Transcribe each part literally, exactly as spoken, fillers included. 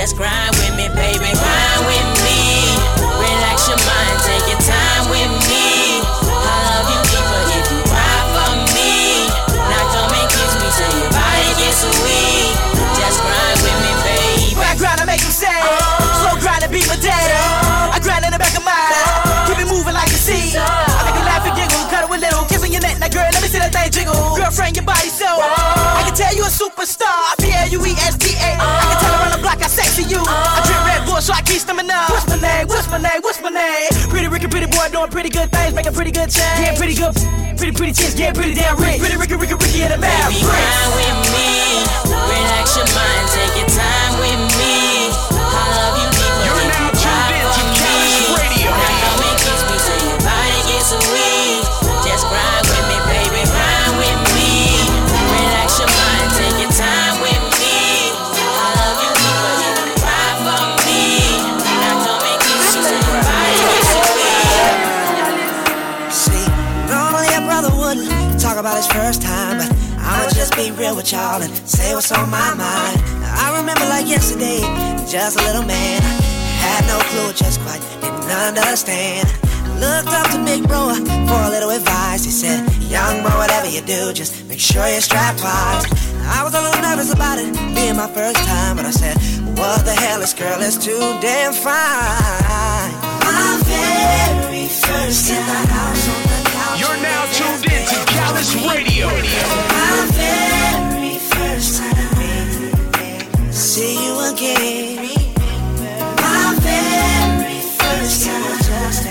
Just grind with me, baby, grind with me. Relax your mind, take your time with me. I love you deeper if you ride for me. Now come and kiss me till your body gets weak. Just grind with me, baby. When I grind, I make them sad. Slow grind, I beat my dad. I grind in the back of my eye. Keep it moving like a sea. I make you laugh and giggle, cuddle a little, kissing your neck. Now girl, let me see that thing jiggle. Girlfriend, your body so. I can tell you a superstar. P L U E S T A. I can tell around the block I sexy you. I drink Red Bull so I keep stamina up. What's my name? What's my name? What's my name? Pretty Ricky, pretty boy doing pretty good things, making pretty good change. Yeah, pretty good, pretty pretty chicks, yeah, pretty damn rich. Pretty Ricky, Ricky, Ricky in the mouth. Baby, grind with me, relax your mind, take your time with me. I love you deeper. You're now tuned in to Gallis Radio. Now come and kiss me till your body gets weak. Just grind with me, baby, grind with me. Relax your mind, take your time with me. Talk about his first time, but I'ma just be real with y'all and say what's on my mind. I remember like yesterday, just a little man. Had no clue, just quite didn't understand. Looked up to Big Bro for a little advice. He said, young bro, whatever you do, just make sure you're strapped wise. I was a little nervous about it, being my first time, but I said, what the hell, this girl is too damn fine. My very first time in the house on the couch. You're now tuned in to Gallis Radio. My very first time. See you again. My very first time. Just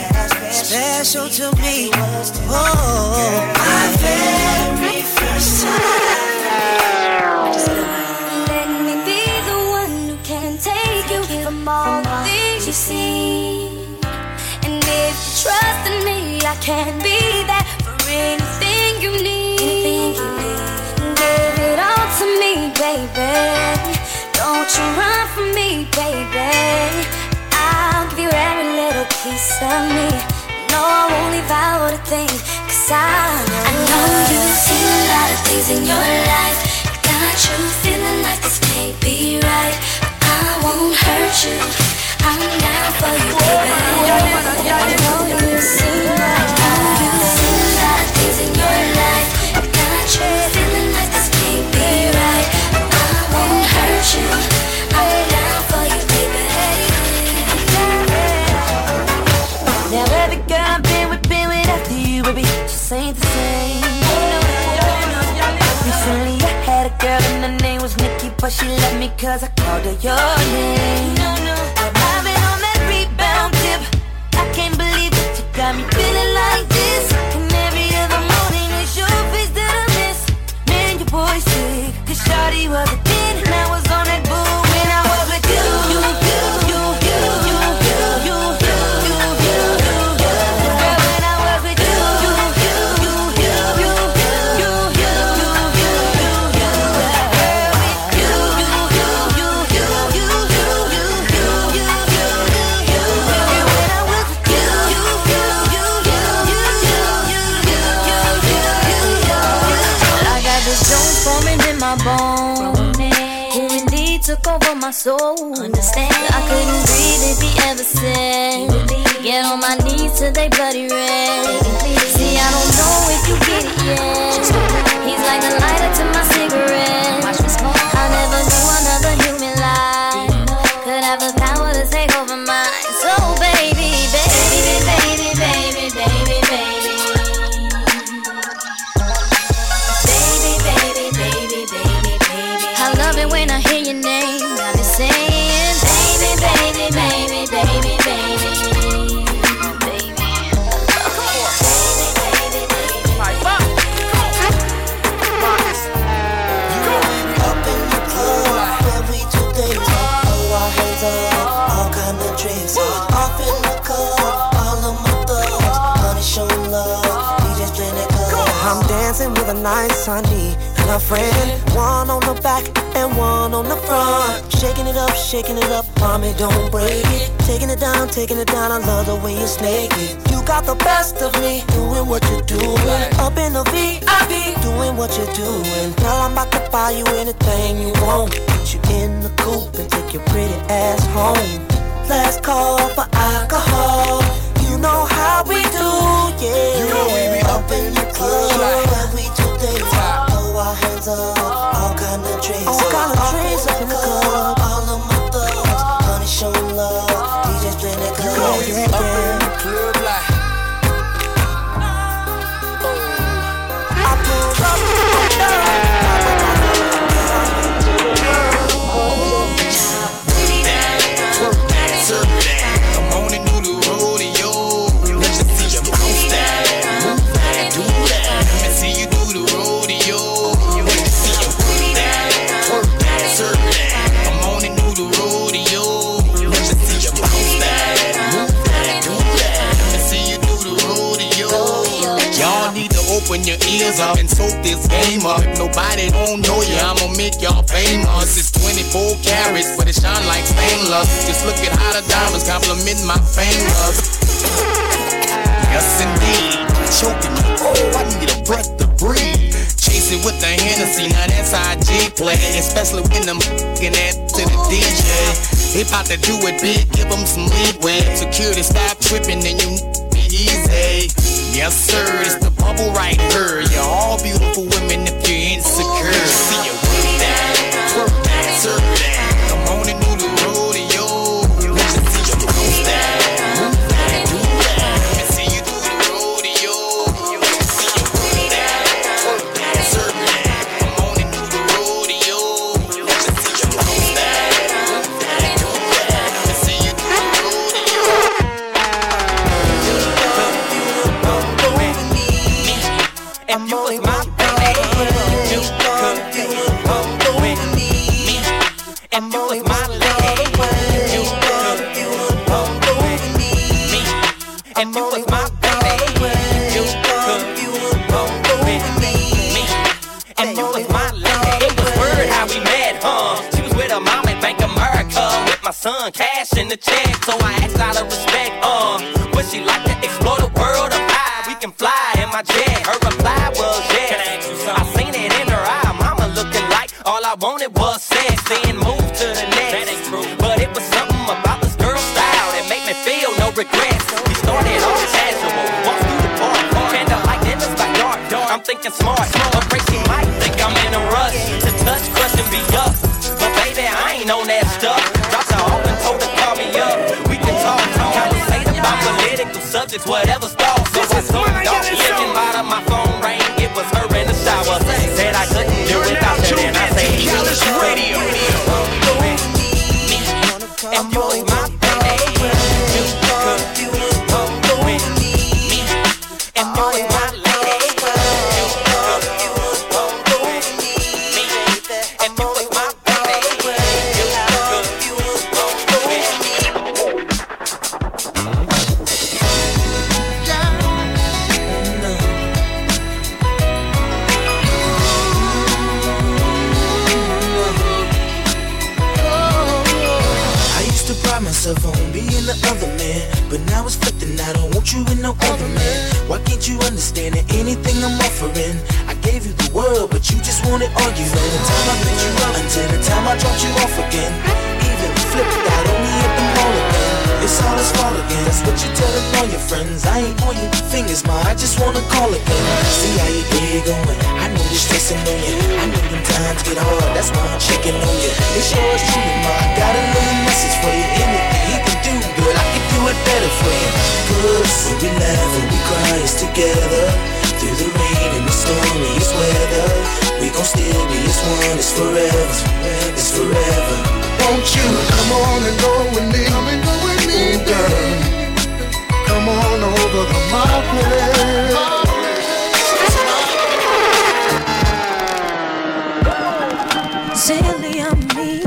as special to me. Oh, my very first time. Let me be the one who can take you from all the things you see. Trust in me, I can be there for anything you need. Give it all to me, baby. Don't you run from me, baby. I'll give you every little piece of me. No, I won't leave out a thing, cause I know, I know you've seen a lot of things in your life. Got you feeling like this can't be right. But I won't hurt you, I'm down for you, baby. I know you've seen a lot of things in your life. Got you feeling like this can't be right. I won't hurt you, I'm down for you, baby. Now every girl I've been with, been with after you, baby, just ain't the same. Recently I had a girl and her name was Nikki, but she left me cause I called her your name. Can't believe that you got me feeling like this. And every other morning it's your face that I miss. Man, your boy's sick, cause shawty was a kid and I was on that boo when I was with you. You, you, you, you, you, you, you, you, you, you, you, you. Girl, when I was with you. You, you, you, you, you, you, you, you, you, you, you, you. Girl, with you. You, you, you, you, you, you, you, you, you, you, you, you. My bone, who indeed took over my soul. Understand, I couldn't breathe if he ever said. Get on my knees till they bloody red. See, I don't know if you get it yet. He's like a lighter to my cigarette. I never knew another human life could have the power to take over mine. So baby, baby, baby, baby, baby, baby. When I hear your name, I've been saying, baby, baby, baby, baby, baby, baby. Up in the club, every two days, throw our hands up, all kind of tricks. Off in the club, all of my thugs, honey, showing love, we just playing that club. I'm dancing with a nice honey. My friend, one on the back and one on the front, shaking it up, shaking it up, mommy, don't break it. Taking it down, taking it down, I love the way it's naked. You got the best of me, doing what you're doing. Up in the V I P, doing what you're doing. Girl, I'm about to buy you anything you want. Put you in the coupe and take your pretty ass home. Last call for alcohol, you know how we do, yeah. You know we be up in the club, we do things. Throw our hands up, all kind of drinks. All kind of drinks up in the club. All of my thugs, honey, show them love. D Js play that club. You know we be up in the club like. I pulled up to the club. Twerk, twerk. When your ears up and soak this game up. If nobody don't know you, I'ma make y'all famous. It's twenty-four carats, but it shine like stainless. Just look at how the diamonds compliment my fingers. Yes indeed, choking me. Oh, I need a breath to breathe. Chase it with the Hennessy, now that's how I G play. Especially when I'm f***ing that to the D J. They bout to do it big, give them some leeway. Security stop tripping and you be easy. Yes sir, it's the bubble right here. You're all beautiful women if you're insecure. See you work that, twerk that, serve that. Come on and do the rodeo. Let me see you do that, move that, do that. Let me see you do the rodeo. Let me see you work that, twerk that, serve that. Come on and do the rodeo. Let me see you do that, move that, do that. Let me see you do the rodeo. If you was my baby, you could do it with me. If you was my lady, you could do it with me. If you was my baby, you could do it with me. If you was my lady, it was weird how we met, huh? She was with her mom in Bank America, with my son, cash in the check. So I asked out of respect, uh, would she like to explore the world of I? We can fly in my jet. Her was yes. I seen it in her eye, mama looking like all I wanted was sex. Then moved to the next, but it was something about this girl style that made me feel no regrets. We started all casual, walked through the park, kinda like in the backyard. I'm thinking smart, I'm crazy, might think I'm in a rush to touch, crush and be up. But baby, I ain't on that stuff. Dropped her off and told her call me up. We can talk, conversate about political subjects, whatever's thought. So I zoomed off the engine bottom, my phone rang. Her in the shower, said I couldn't do it without her, and I say, Gallis Radio. I'm doing my thing. You could do it, I'm doing me. I'm doing my lady. You could do it, I'm doing me. I'm doing my thing. You could do it, I'm doing me. Yeah. Myself on being the other man, but now it's flipped and I don't want you with no other man. Why can't you understand that anything I'm offering? I gave you the world, but you just wanted arguing. From the time I picked you up until the time I dropped you off again, even flipped out on me at the mall again. It's all his fault again. That's what you telling all your friends. I ain't on your fingers, ma. I just wanna call again. See how your day going. I know you're stressing on you. I know them times get hard. That's why I'm checking on you. It's yours truly, ma. I got a little message for you. Anything you can do, girl, I can do it better for you. 'Cause when we laugh and we cry, it's together. Through the rain and the stormiest weather, we gon' still be as one. It's forever. It's forever. Won't you come on and go with me? Come and go with me, girl. Come on over to my place. Silly on me,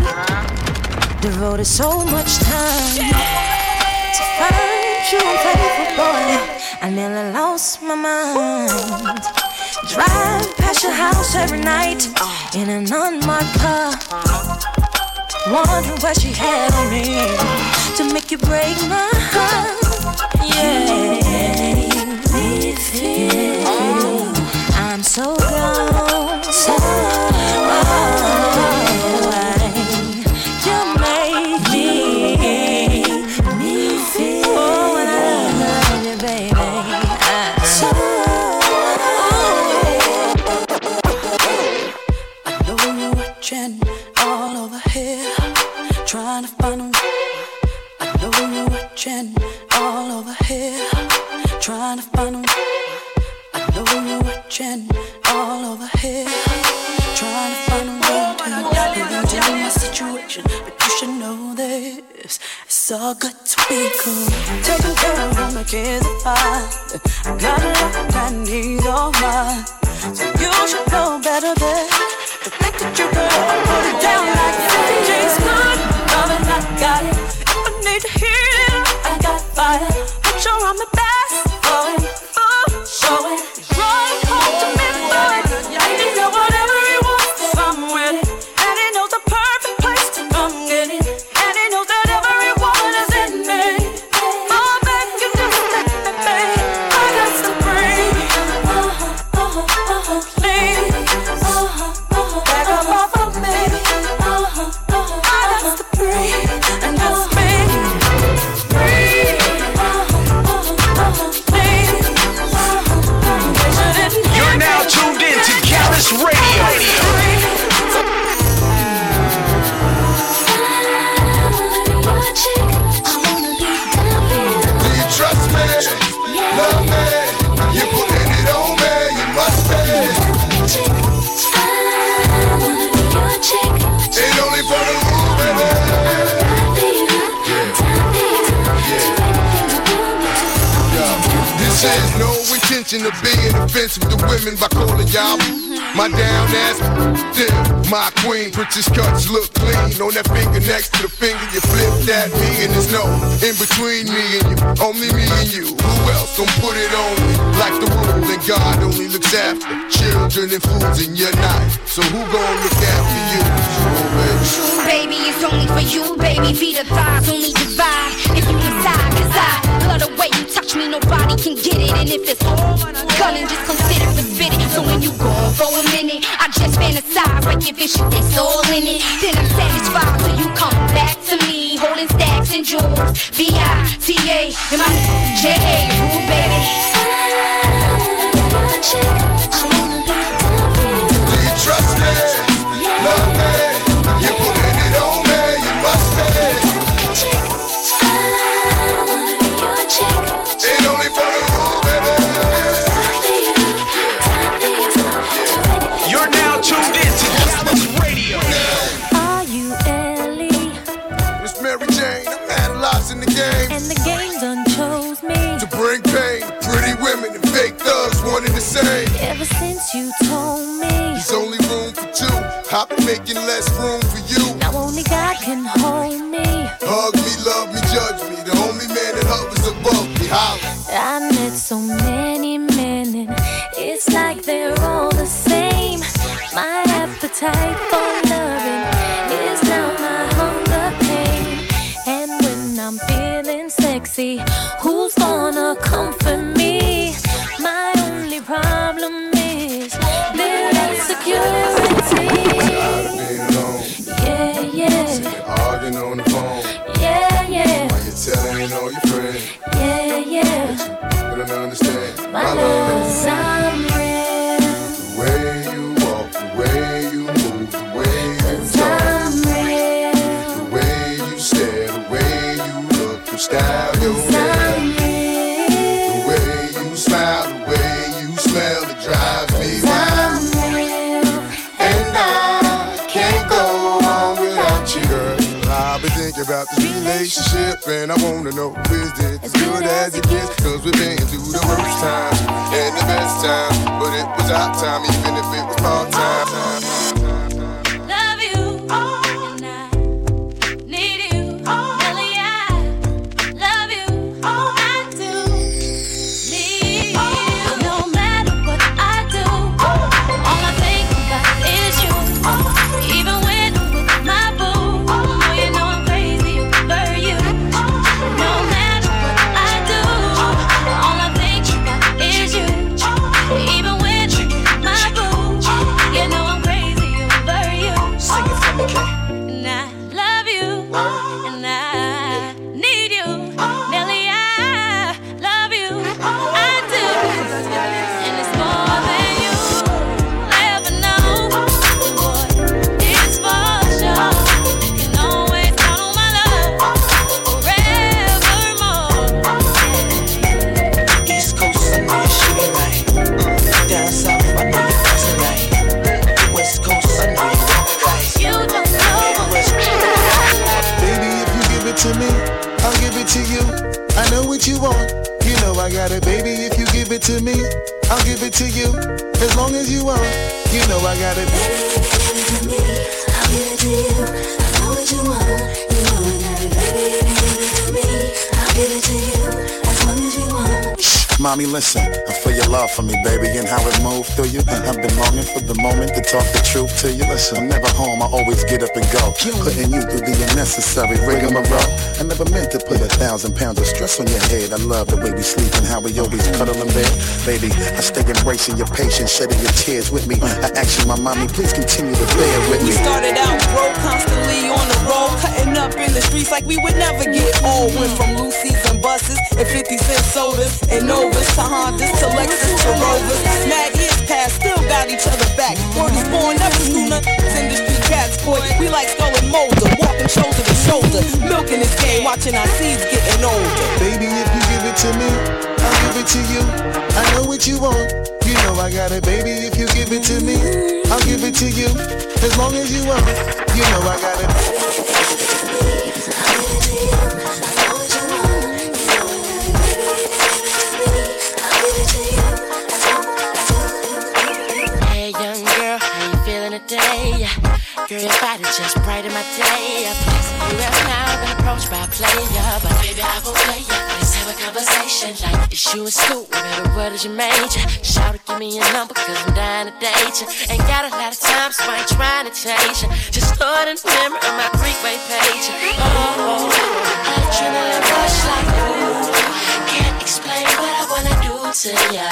devoted so much time yeah. to find you a faithful boy. I nearly lost my mind. Drive past your house every night in an unmarked car. wondering what she had on me to make you break my heart. Yeah, me feel oh, I'm so gone. So so good to be cool. Taking care of all my kids are fine. I got a lot I need all mine. So you should know better than to think that you could put it down like fifty G's mine. Loving I got it. If I need to hear it, I got fire. I'm sure I'm the best. Going, oh, showing. Right home to me, but I can know whatever he wants if I'm with it. And he knows the perfect place to come get it. And he knows that every to being offensive to women by calling y'all my down ass, damn, my queen. Princess cuts look clean on that finger next to the finger. You flip that me and there's no in between me and you, only me and you. Who else gon' put it on me like the rule? And God only looks after children and fools in your life. So who gon' look after you? Oh, baby. True, baby, it's only for you, baby. Be the thighs, only divide if you decide. Cause I love the way you touch me, nobody can get it. And if it's all gunning, just consider it fitted. So when you gone for a minute, I just fantasize like if it's shit that's all in it. Then I'm satisfied till you come back to me, holding stacks and jewels. V I T A and my J A Ooh, baby, I wanna check. I wanna be down here. Do you trust me? Yeah. Love me? You're putting it on me, you must be. I wanna be your chick. It only for the rule, baby. You're now tuned in to Gallis Radio. Are you Ellie? Miss Mary Jane, I'm analyzing the game. And the game done chose me to bring pain. Pretty women and fake thugs wanted the same. Ever since you told me there's only room for two, I've been making less room for you. Now only God can hold me. Hug me, love me, judge me. The only man that hovers above me, holler. I met so many men and it's like they're all the same. My appetite for loving is now my hunger pain. And when I'm feeling sexy, who's gonna comfort me? My only problem is their insecurity. Tired of being alone. Yeah, yeah. So you're arguing on the phone. Yeah, yeah. Why you telling all your friends? Yeah, yeah. But you don't understand. My, my love's I'm real. The way you walk, the way you move, the way you talk. I'm real. The way you stare, the way you look, your style, your hair. The way you smile, the way you smell, it drives me wild. About this relationship, and I wanna know, is it as good as it gets? Cause we've been through the worst times and the best times, but it was our time, even if it was part time. Love you, oh, and I need you, oh, only I love you, oh, I do need you. No matter what I do, all I think about is you, even when I'm with my boo. to you. I know what you want. You know I got it, baby. If you give it to me, I'll give it to you. As long as you want. You know I got it, baby. Give it to me, I'll give it to you. I know what you want. You know I got it, baby. If you give it to me, I'll give it to you. As long as you want. Shh, mommy, listen. I feel your love for me, baby, and how it moved through you. And I've been longing for the moment to talk the truth to you. Listen, I'm never home, I always get up and go, putting you through the unnecessary rigmarole. I never meant to put a thousand pounds of stress on your head. I love the way we sleep and how we always cuddle in bed. Baby, I stay embracing your patience, shedding your tears with me. I ask you, my mommy, please continue to bear with me. We started out broke, constantly on the road, cutting up in the streets like we would never get old. Went from Lucy's and buses and fifty cent sodas and Novas to Hondas to Lexus to Rovers. Mad years past, still got each other back. Word is born, never knew nothing. Industry cats, boy, we like skull and molder, walking shoulder to shoulder, milking this game, watching our seeds getting older. Baby, if you give it to me, I'll give it to you. I know what you want. You know I got it, baby. If you give it to me, I'll give it to you. As long as you want, you know I got it. Day. Girl, your body just brightened my day up. You have now been approached by a player, but baby, I won't play ya. Let's have a conversation like it's you and Scoop, no matter what is your major. Shout out, give me your number, cause I'm dying to date ya. Ain't got a lot of time, so I ain't trying to change ya. Just thought and remember on my three-way page. Oh, oh, adrenaline rush like ooh. Can't explain what I wanna do to ya.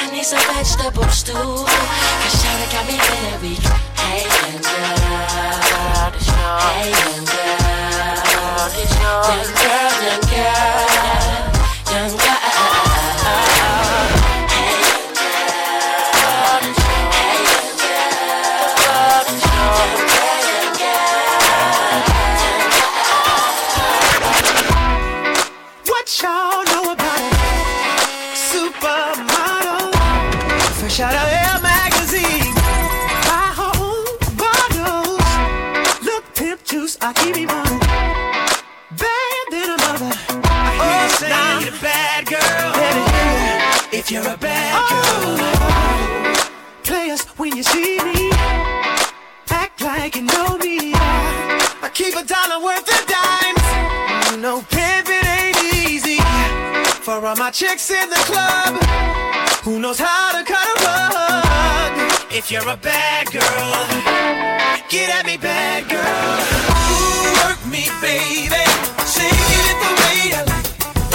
I need some vegetable stew, cause shout out got me very weak. Hey young girl, this your, hey young girl, this your, young girl, young girl, young girl, hey young girl, hey young girl, this your, young girl, young girl, young girl. What y'all know about it? Supermodel, fresh out of air. I keep me one bad than another. I hear oh, you say nah. You're a bad girl. Baby, if you're a bad oh, girl, players when you see me, act like you know me. I keep a dollar worth of dimes. No pimping ain't easy for all my chicks in the club. Who knows how to cut a rug? If you're a bad girl, get at me, bad girl. Work me, baby. Shaking it the way I like.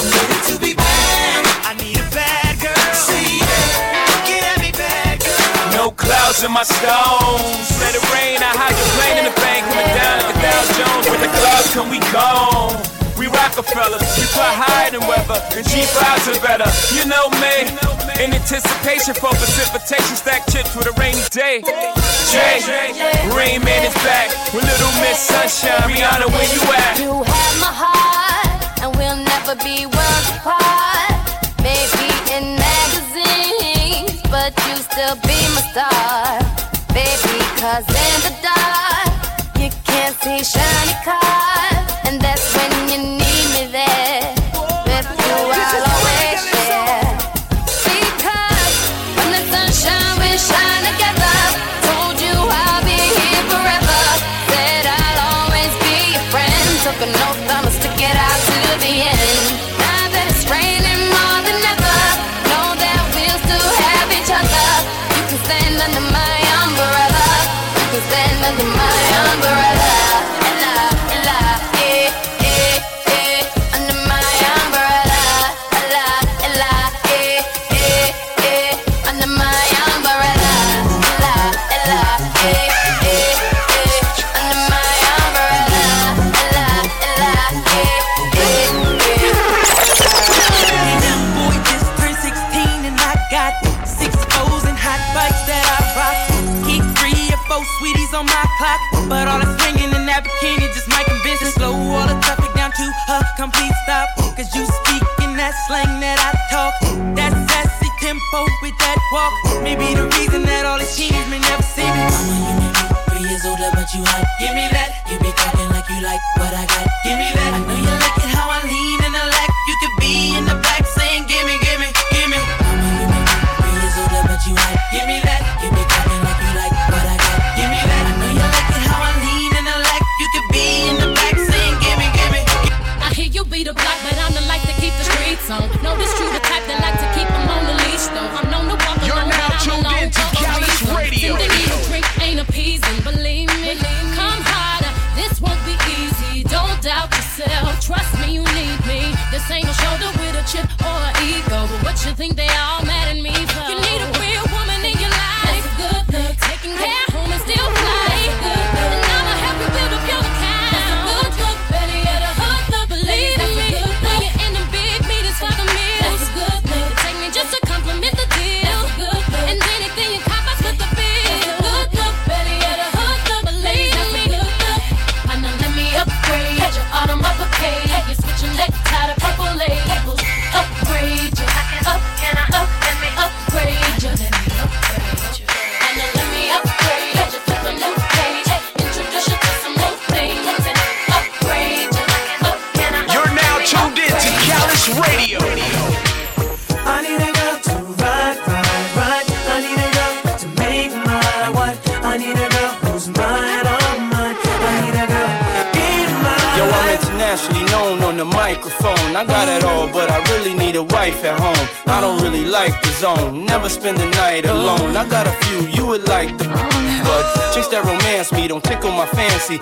Need it to be bad. I need a bad girl. See yeah. Get at me, bad girl. No clouds in my stones. Let it rain. I hide your plane in the bank. Coming down like a Dow Jones. With the clubs, can we go? We Rockefellers. We put higher than weather. And G fives are better. You know me. In anticipation for precipitation, stack chips with a rainy day. Jay, Rain Man is back with Little Miss Sunshine. Rihanna, where you at? You have my heart, and we'll never be worlds apart. Maybe in magazines, but you still be my star. Baby, cause in the dark, you can't see shiny cars. And that's when you need me there. With you, I'll always share. Sunshine, we shine together. Told you I'll be here forever. Said I'll always be your friend. Took an oath, I'ma stick it out to the end. Now that it's raining more than ever, know that we'll still have each other. You can stand under my umbrella. You can stand under my umbrella. Ella, Ella, eh, eh, eh. Under my umbrella. Ella, Ella, eh, eh, eh. Under my but all the swinging in that bikini just might convince it. Slow all the topic down to a complete stop. Cause you speak in that slang that I talk. That sassy tempo with that walk. Maybe the reason that all the teens may never see me. Mama, you years older, but you hot. Give me that. You be talking like you like what I got. Give me that. I know you like it how I lean and I lack. You could be in the back saying, give me, give me, give me. I'm a human. Three years older, but you hot. Give me that. You be talking like you like what I got. Give me that. I know you like it how I lean and I lack. You could be in the back saying, give me, give me. I hear you be the block, but I'm the like to keep the streets on. No, this true the type that like to keep them on the leash though. I'm known to walk alone. You're now tuned in to Gallis Radio. Ain't appeasing, believe me. Come harder, this won't be easy. Don't doubt yourself, trust me, you need me. This ain't a shoulder with a chip or an ego. But what you think they all mad at me for? You need a real woman in your life. That's a good look, taking care home and still fly. That's a good look, and I'ma help you build up your kind. That's a good look, better yet a hood look, believe me. When you're in them big meetings for the meals. That's a good look, take me just to compliment the deal. That's a good look, and anything you cop, I split the bill. You're switching necktie to purple labels. Upgrade you, up and I up and me upgrade you. Let me upgrade you, and then let me upgrade you to a new page. Introduce you to some new things and upgrade you, up and I up. You're now tuned in to Gallis Radio. I need a girl to ride, ride, ride. I need a girl to make my wife. I need a girl who's mine, all mine. I need a girl in my life. Yo, I'm internationally known on the microphone. I got it all, but I really need a wife at home. I don't really like the zone, never spend the night alone. I got a few, you would like them, but chicks that romance me don't tickle my fancy.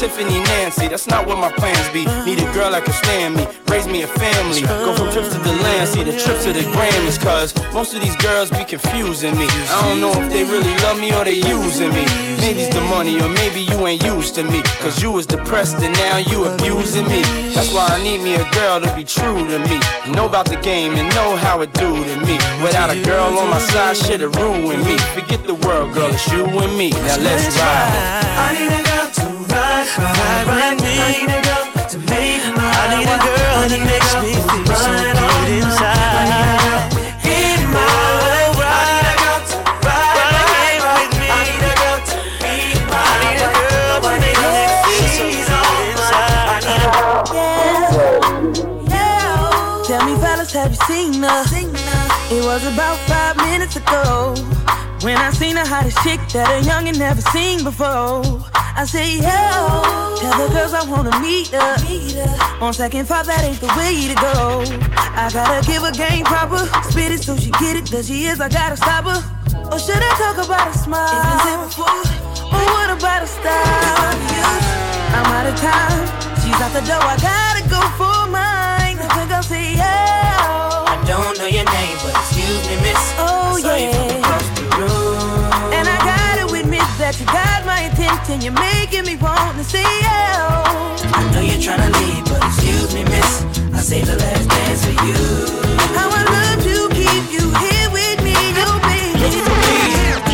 Tiffany Nancy, that's not what my plans be. Need a girl that can stand me, raise me a family. Go from trips to the land, see the trips to the Grammys. Cause most of these girls be confusing me. I don't know if they really love me or they using me. Maybe it's the money or maybe you ain't used to me. Cause you was depressed and now you abusing me. That's why I need me a girl to be true to me. Know about the game and know how it do to me. Without a girl on my side, shit'll ruin me. Forget the world, girl, it's you and me. Now let's ride. I need a girl to ride, ride, ride me. I need a girl to make my life. I need a girl that makes me feel so good inside. I need a girl in my life. I need a girl to ride, ride, ride with me. I need a girl to be my life. I need a girl to make me feel so good inside. I need a girl. Yeah, yeah. Tell me, fellas, have you seen her? It was about five minutes ago. When I seen the hottest chick that a youngin' never seen before, I say, yo, tell the girls I wanna meet her. On second thought, that ain't the way to go. I gotta give her game proper. Spit it so she get it, that she is, I gotta stop her. Or should I talk about a smile? It's been before. Or what about a style? I'm out of time, she's out the door, I gotta go for mine. I think I'll say, yo, I don't know your name, but excuse me, miss. Oh, sorry, yeah. And I gotta admit that you got my attention. You're making me want to see you. I know you're trying to leave, but excuse me, miss. I saved the last dance for you. How I love to keep you here with me, you baby.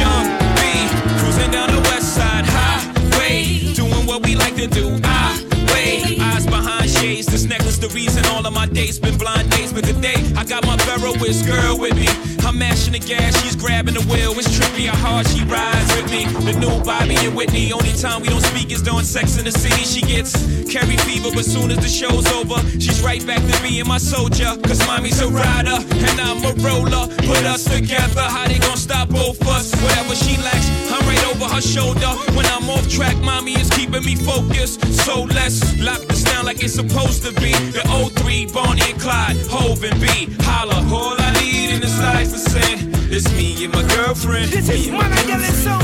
Young B, cruising down the west side highway, doing what we like to do. I wait, eyes behind shades. This necklace, the reason all of my dates been blind dates, but today I got my Ferroist girl with me. I'm mashing the gas, she's grabbing the wheel. It's trippy how hard she rides with me. The new Bobby and Whitney. Only time we don't speak is during Sex in the City. She gets carry fever, but soon as the show's over, she's right back to being my soldier. Cause mommy's a rider and I'm a roller. Put us together, how they gon' stop both us? Whatever she lacks, I'm right over her shoulder. When I'm off track, mommy is keeping me focused. So let's lock this down like it's supposed to be. The oh three, Bonnie and Clyde, Hov and B. Holla, all I need in this life. It's me and my girlfriend. This is one of Gallis songs.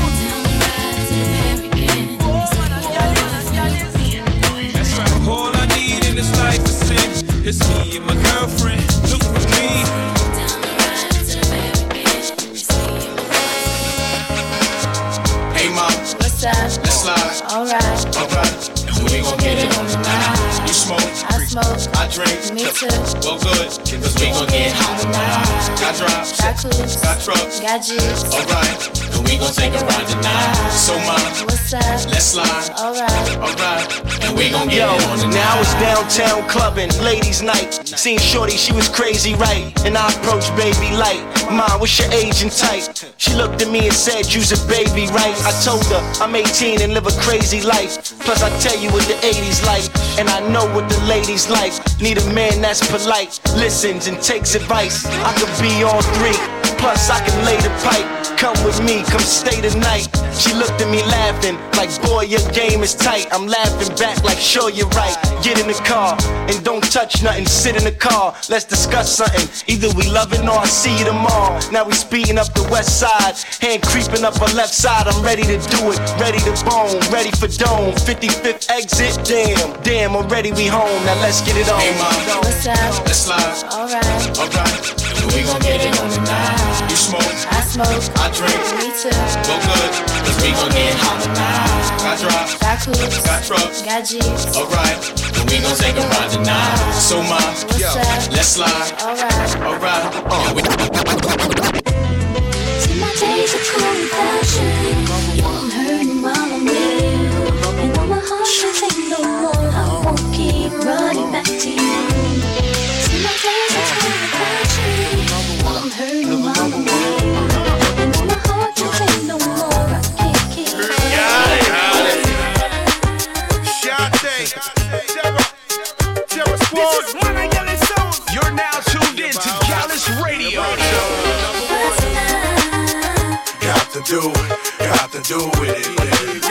That's right. All I need in this life is sin. It's me and my girlfriend. Look with me. Hey, mom. What's up? Let's slide. All right. All right. We gon' get it on tonight. You smoke. I smoke. I drink. Me too. to go good, cause we gon' get high tonight. Got drops, got clues, got trucks, got juice. Alright, and we gon' take a ride tonight. So mine, what's up? Let's slide. Alright, alright, and we gon' get Yo, it on tonight. Now it's downtown clubbing, ladies' night. Seen shorty, she was crazy, right? And I approached baby light. Mom, what's your age and type? She looked at me and said, you's a baby, right? I told her, I'm eighteen and live a crazy life. Plus I tell you what the eighties like, and I know what the ladies like. Need a man that's polite, listens and takes advice. I could be on three, plus I can lay the pipe. Come with me, come stay the night. She looked at me laughing, like boy your game is tight. I'm laughing back like sure you're right. Get in the car, and don't touch nothing. Sit in the car, let's discuss something. Either we loving or I see you tomorrow. Now we speeding up the west side, hand creeping up her left side. I'm ready to do it, ready to bone, ready for dome. fifty-fifth exit, damn, damn, already we home. Now let's get it on. Hey mom, what's up? Let's slide. Alright, alright, we gon' get it on tonight. You smoke, I smoke, I drink, me too. Go good, cause we gon' get hot tonight. Got drops, got coops, got trucks, got jeeps. Alright, and we gon' take a ride tonight. So ma, yo, let's slide. Alright, alright, uh. See my days are cold and passion. You won't hurt me while I'm real. And all my heart should take no more. I won't keep running back to you. See my days are cold and passion. I'm hurting my mind. And in my heart you say no more. I can't keep it. This is one I got it on. You're now tuned in to Gallis Radio. Got to do it, got to do it, yeah.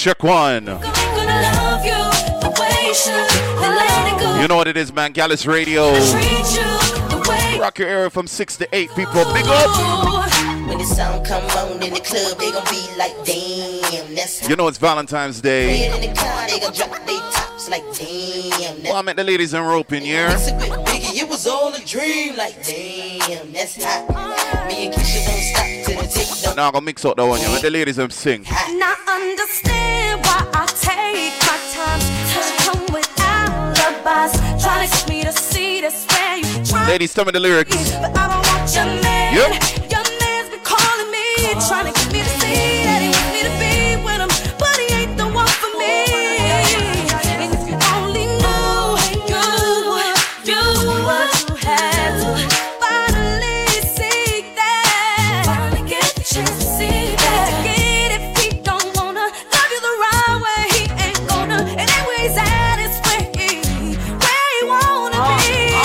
Check one. You know what it is, man. Gallis Radio. Rock your area from six to eight, people. Big up. When the sound come on in the club, they gon' be like, damn. That's you know it's Valentine's Day. In the car, they gon' drop their tops like, damn. Well, I met the ladies in roping, yeah. It was all a dream, like, damn, that's hot. Me and Keisha won't stop till the tick tock. Now I'm gonna mix up that one, yeah. Let the ladies them sing. Now understand why I take my time to come with alibis. Try to get me to see this where you try. Ladies, tell me the lyrics. But I don't want your man. Yep. Your man's been calling me, trying to get me to see that he wants me to be with him, but he ain't the one for me. And if you only knew, you would, you would have to finally see that. Finally get the chance to see that. Get if he don't wanna love you the right way, he ain't gonna. And that way he's at his way, where he wanna uh, be. Uh, uh.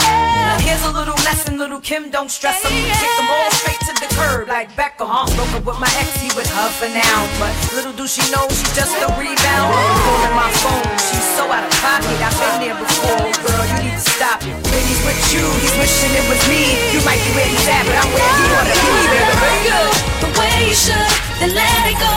Yeah. Now here's a little lesson, little Kim, don't stress him. Kick them all straight to the curb like. step back or huh? Broke up with my ex, he with her for now. But little do she know, she's just a rebound. Calling my phone, she's so out of pocket. I've been there before, girl, you need to stop it. When he's with you, he's wishing it was me. You might be where he's at, but I'm where he wanna be. Baby, break up the way you should, then let it go.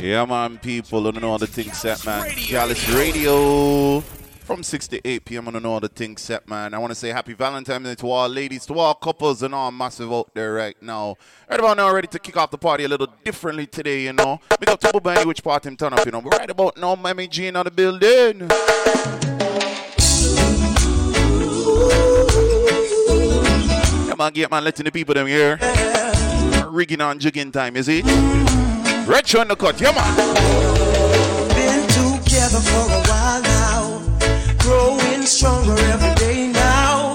Yeah, man, people, I don't know all the things set, man. Gallis Radio from six to eight p.m. I don't know all the things set, man. I want to say happy Valentine's Day to all ladies, to all couples, and all massive out there right now. Right about now, ready to kick off the party a little differently today, you know. Big up to Bubani, which part him turn up, you know. But right about now, Mammy Jean on the building. Come on, get man, letting the people them here. Rigging on jigging time, is it? Red on the cut, yeah man. Been together for a while now, growing stronger every day now.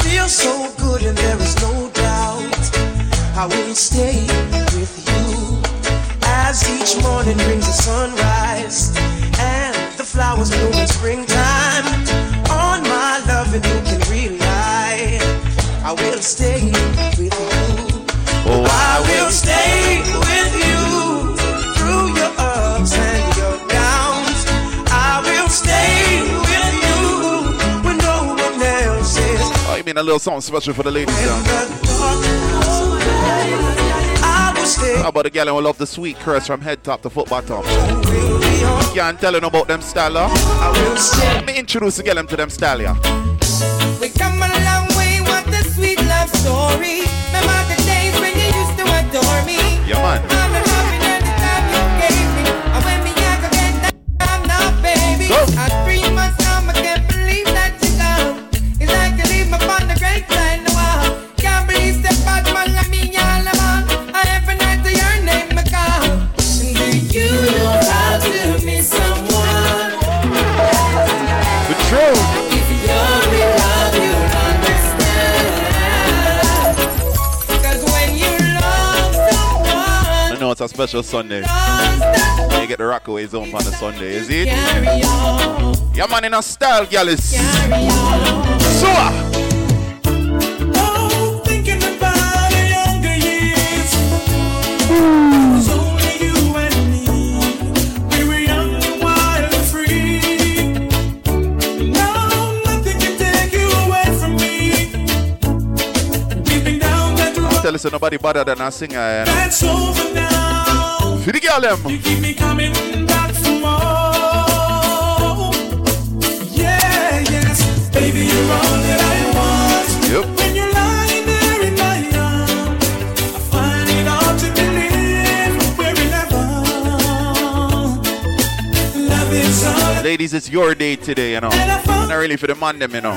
Feel so good and there is no doubt I will stay with you. As each morning brings the sunrise and the flowers bloom in springtime, on my love and you can rely. I will stay with you. Oh, I will stay with you. And your downs, I will stay with you when no one else is. Oh, you mean a little something special for the ladies now? The How about the gal who love the sweet curse from head top to foot bottom? Oh, yeah, I'm telling about them style. Huh? I will stay. Let me introduce the gal to them style. Yeah. We come a long way, what the sweet love story. Remember the days when you used to adore me. Yeah, man. Go. At three months now, I can't believe that you're gone. It's like you leave me on the great line, no wow. Can't believe that bad man like me all alone. And every night to your name I call. And do you know how to miss someone? The truth. If you're in love, you'll understand. Cause when you love someone, I know it's a special Sunday. Get the Rockaways home on a Sunday, is it? Yeah, man, in a style, Gallis. So, oh, thinking about the younger years. It was only you and me. We were young and wild and free. Now nothing can take you away from me. Keeping down that road. Tell us nobody better than a singer. And that's over now. You keep me coming back for more. Yeah, yes. Baby, you're all that I want. Yep. When you're lying there in my arms, I find it hard to believe we're in love. Love is all. Ladies, it's your day today, you know. Not really for the man them, you know.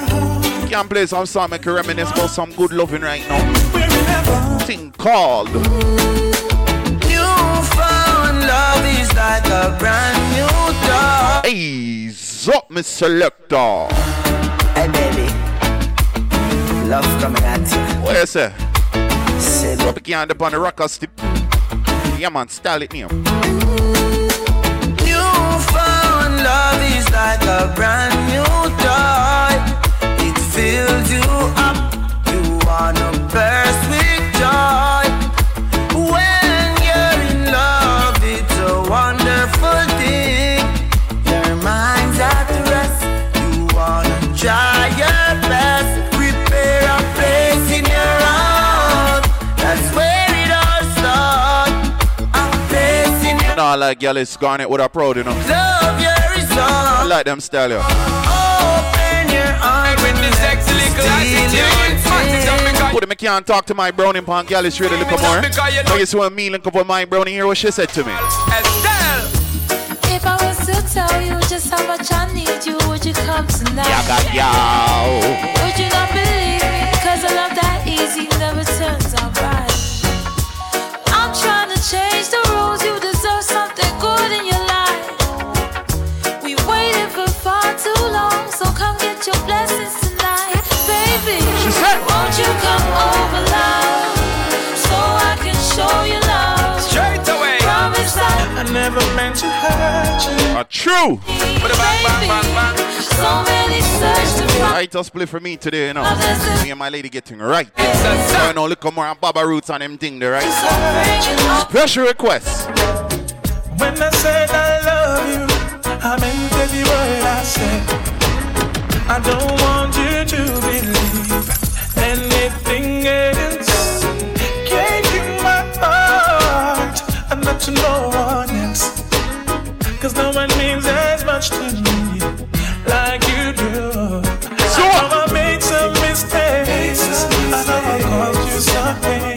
You can play some song, make a reminisce about some good loving right now. Thing called love is like a brand new dog. Ease up, Miss Selector. Hey, baby. Love coming at you. What is it? Drop your hand upon the rocker step. Yeah, man, style it now. Newfound love is like a brand new toy. It fills you up. You wanna burst with joy. Wonderful thing, your mind's at rest. You wanna try your best, prepare a place in your heart. That's where it all starts. A place in your heart. No, I like Gallis Garnet with a proud, you know. Love your result. I like them style, yeah. Open your eyes when the sexy little eyes. Put them, I can't talk to my brownie pan Gallis really look more. So you saw me link up with my brownie here, what she said to me. If I was to tell you just how much I need you, would you come tonight? Yeah, yeah. Would you not believe me? Cause a love that easy never turns out right. I'm trying to change the rules, you deserve something good in your life. We waited for far too long, so come get your blessings tonight. Baby, she said, won't you come over, love, so I can show you love. Straight away. Promise I never meant to hurt you. A true. I just play for me today, you know. Me and my lady getting right. So, you know, look more at Baba Roots and them thing there, right? Special request. When I said I love you, I meant every word I said. I don't want you to believe anything else. Gave you my heart and not to no one else. Cause no one means as much to me like you do. So I know I made some mistakes. I know I caused you something.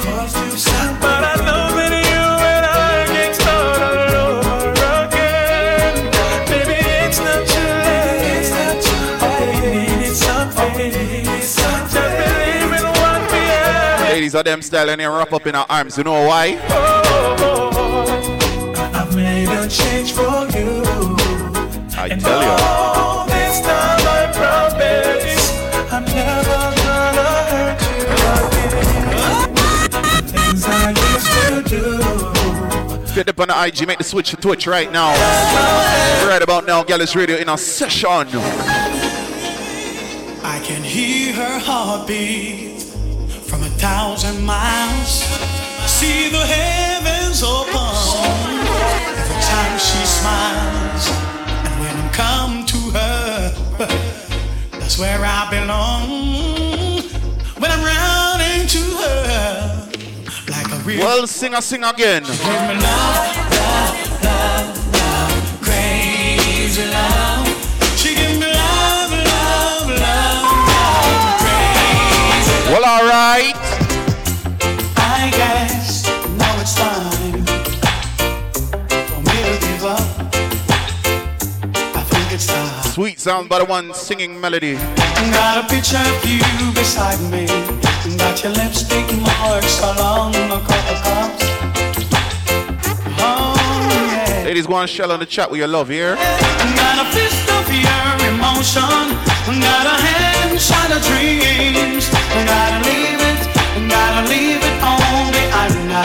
But I know that you and I can start all over again. Maybe it's not too late. All we need is something. Just believe in what we have. Ladies are them style and they wrap up in our arms. You know why? Oh, oh, oh. I've made a change for you. I and tell you. I'm never gonna hurt you again. The things I used to do. Get up on the I G, make the switch to Twitch right now. Right about now, Gallis Radio in a session. I can hear her heartbeat from a thousand miles. See the heavens open every time she smiles. And when I come to her, that's where I belong. When I'm running to her like a real. Well, sing a sing again. Give me love, love, love, love, crazy love. She give me love, love, love, love, crazy love. Well, all right. I guess now it's time for me to give up. I think it's time. Sweet sound by the one singing melody. Got a picture of you beside me. Got your lipstick marks along the cups. Oh, yeah. Ladies, go and shell on the chat with your love here. Got a fist of your emotion. Got a hand shot of dreams. Gotta leave it. Gotta leave it on the island now.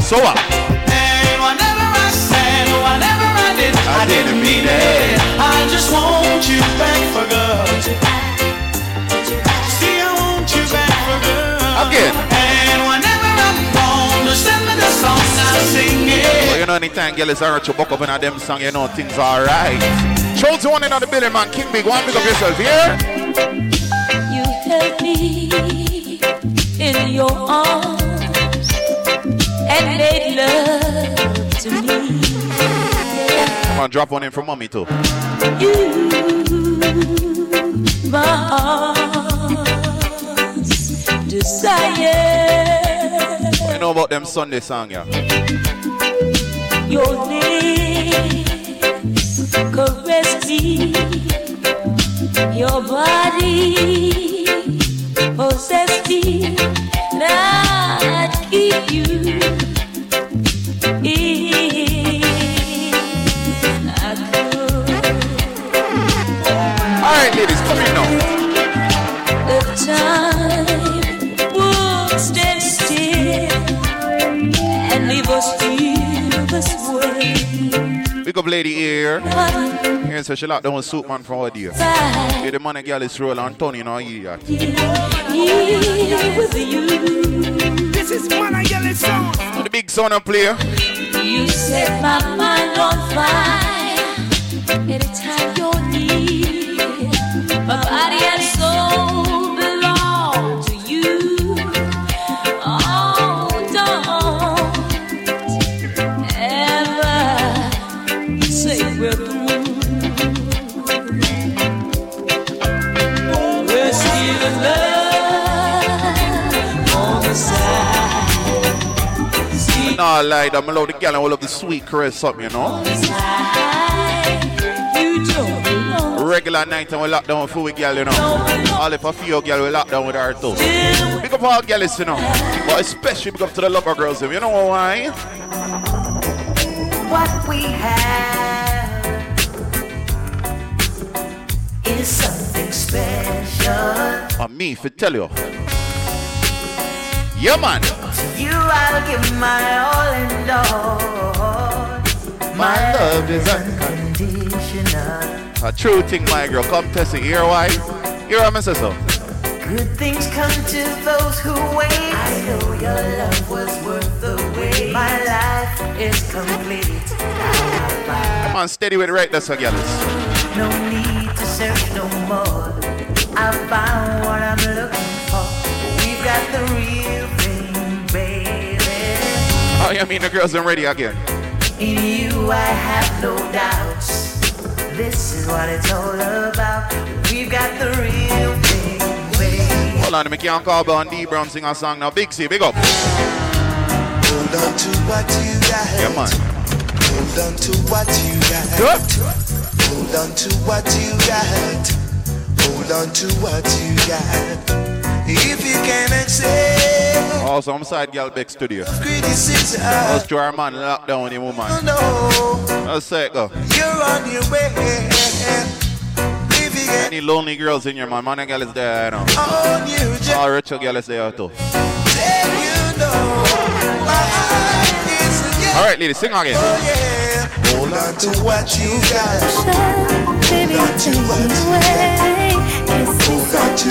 So what? And whatever I said, whatever I did, I, I didn't mean it. I just want you back for good. See, I want you back for good. Again. And whenever I'm gone, just send me the song, I sing it. Well, you know, anytime girls are at your buck up in a them song, you know, things are right. Show to one another, Billy, man. King Big, one, pick up yourself, yeah? You held me in your arms and made love to me. Come on, drop one in for mommy, too. You, my heart's desire. What do you know about them Sunday song, yeah? Your lips caress me. Your body possess me. Not keep you in. Alright, ladies, come in now. The time would stand still and leave us feel this way. Big up lady here. Here so she locked down soup man for her dear. Get the money girl is roll and Tony now you here. Here with you. This is one I yell it song. The big son of player. You set my mind on fire. Anytime you're near. My body and soul belong to you. Oh, don't ever say we're through. We're still in love on the side. Nah, like I'm allowed to get all of the sweet caress up, you know. Regular night and we lock down for we girl, you know. All if a few girl we lock down with our too. Big up all girls, you know. But especially big up to the lover girls, you know why? What we have is something special. And me for tell you. Yeah man. You I'll give my all and all. My love is unconditional. A true thing, my girl. Come test it. Here, why? Here, I'm a sister. Good things come to those who wait. I know your love was worth the wait. My life is complete. Come on, steady with it right there, so Gallis. No need to search no more. I found what I'm looking for. We've got the real thing, baby. Oh, yeah, I mean, the girls are ready again. In you, I have no doubts. This is what it's all about. We've got the real thing, baby. Hold on, I can't call Bon D Brown sing a song now. Big C, big up. Hold on to what you got. Yeah, man. Hold on to what you got. Good. Hold on to what you got. Hold on to what you got. If you can accept. Also, I'm side gal Beck studio. Criticism. Let's draw our man lock down the woman. Let's say it go. You're on your way. Any lonely girls in your mind? Man, a girl is there, you know. All Rachel girl is there too. All right, ladies, sing again. Hold on to what you got. Hold on to what you got. Hold on to.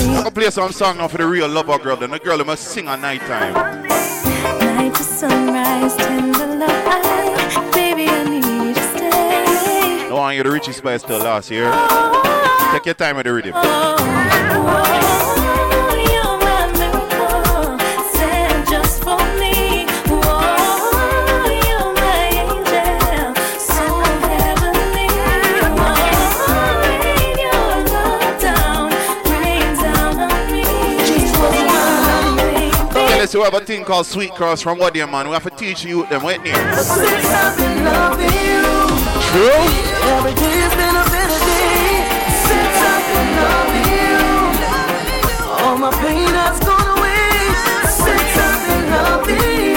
I'm gonna play some song now for the real lover girl. Then the girl who must sing at night time. Night to sunrise, tender love, I, baby, I need you to stay. I want you to reach your spice till last year. Take your time with the rhythm. Oh, oh, you're my miracle, sent just for me. Oh, you're my angel, so heavenly. Oh, rain your love down, rain down on me. Oh, okay, let's have a thing called Sweet Cross from what dear man. We have to teach you them, wait there. I'm in love with you. True? Every day has been a better day.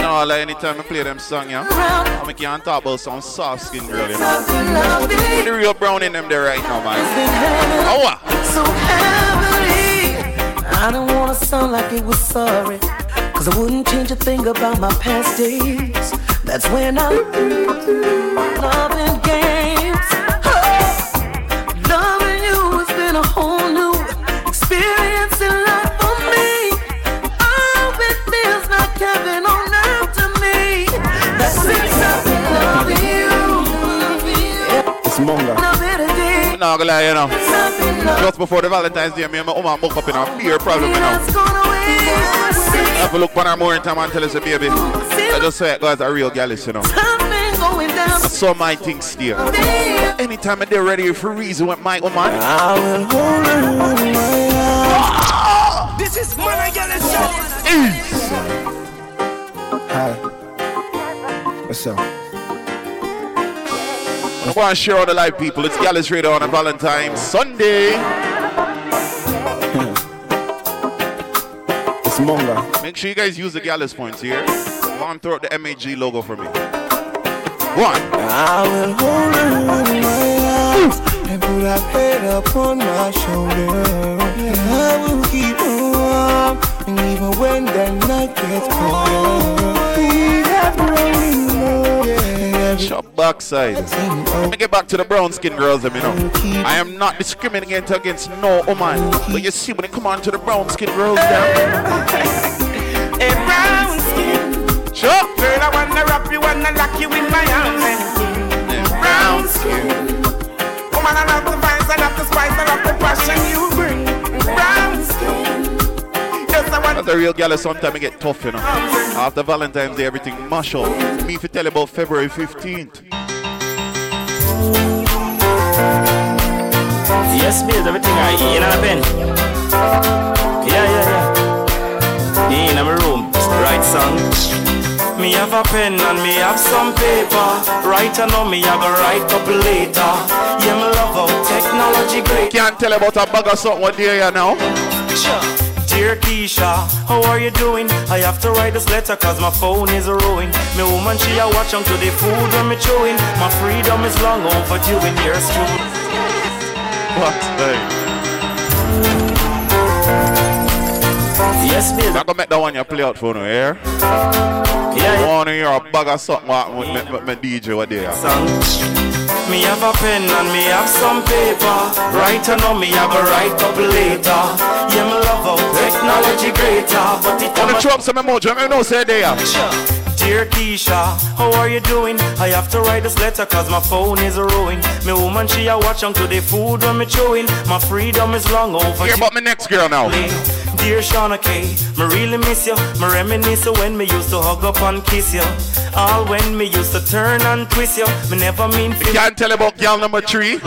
No, like anytime I play them song, yeah, I can't talk about some soft skin girl, you know. Put the real brown in them there right now, man. Oh, so heavily. I don't wanna sound like it was sorry, cause I wouldn't change a thing about my past days. That's when I'm loving games. Oh, loving you has been a whole new experience in life for me. Oh, it feels like heaven on earth to me. That's since I've been loving you. It's Monga. I'm not gonna lie, you know. Just before the Valentine's Day, me and my woman woke up in a beer problem, you know. I have to look one or more in time and tell us a baby. I just say it as a real Gallis, you know. So my things dear. Anytime they're ready for reason with my woman. I will hold her. Oh. This is Mana Gallis Show. Hi. What's up? I want to share all the live people. It's Gallis Radio on a Valentine's Sunday. It's Monga. Make sure you guys use the Gallis points here. One, throw out the M A G logo for me. One. I will hold her in my arms. And put her head up on my shoulder. And I will keep her warm. And even when the night gets colder, we have grown in love. Yeah. Shop backside. Let me get back to the brown skin girls, you know. I am not discriminating against no woman. But you see when it come on to the brown skin girls now. Hey, brown skin. Sure. Girl, I wanna wrap you, wanna lock you in my arms. And brown skin. I love the vines, I love the spice, I love the passion you bring. Brown skin. Yes, I want. That's a real gala. Sometimes I get tough, you know. After Valentine's Day, everything mash up. Me if you tell about February fifteenth. Yes, babe, everything I eat in a pen. Yeah, yeah, yeah. In a room, right song. Me have a pen and me have some paper. Right now me have a write up later. Yeah, me love how technology great. Can't tell about a bag of something there you now. Sure. Dear Keisha, how are you doing? I have to write this letter cause my phone is ruined. Me woman she a watch on to the food when me chewing. My freedom is long overdue in years too. What? Hey. Yes, baby. I'm gonna make that one you play out for now, yeah? Yeah, yeah. want to hear a bag of something with my D J over there. Me have a pen and me have some paper. Right now me have a write up later. Yeah, me love how technology greater. But it on the trump some emoji, I know say there. Dear Keisha, how are you doing? I have to write this letter cause my phone is ruined. My woman she a watch on to the food when me chewing. My freedom is long over. Hear about my next girl now. Dear Shauna K, me really miss you. Me reminisce when me used to hug up and kiss you. All when me used to turn and twist you. Me never mean feel. You can't tell about girl number three.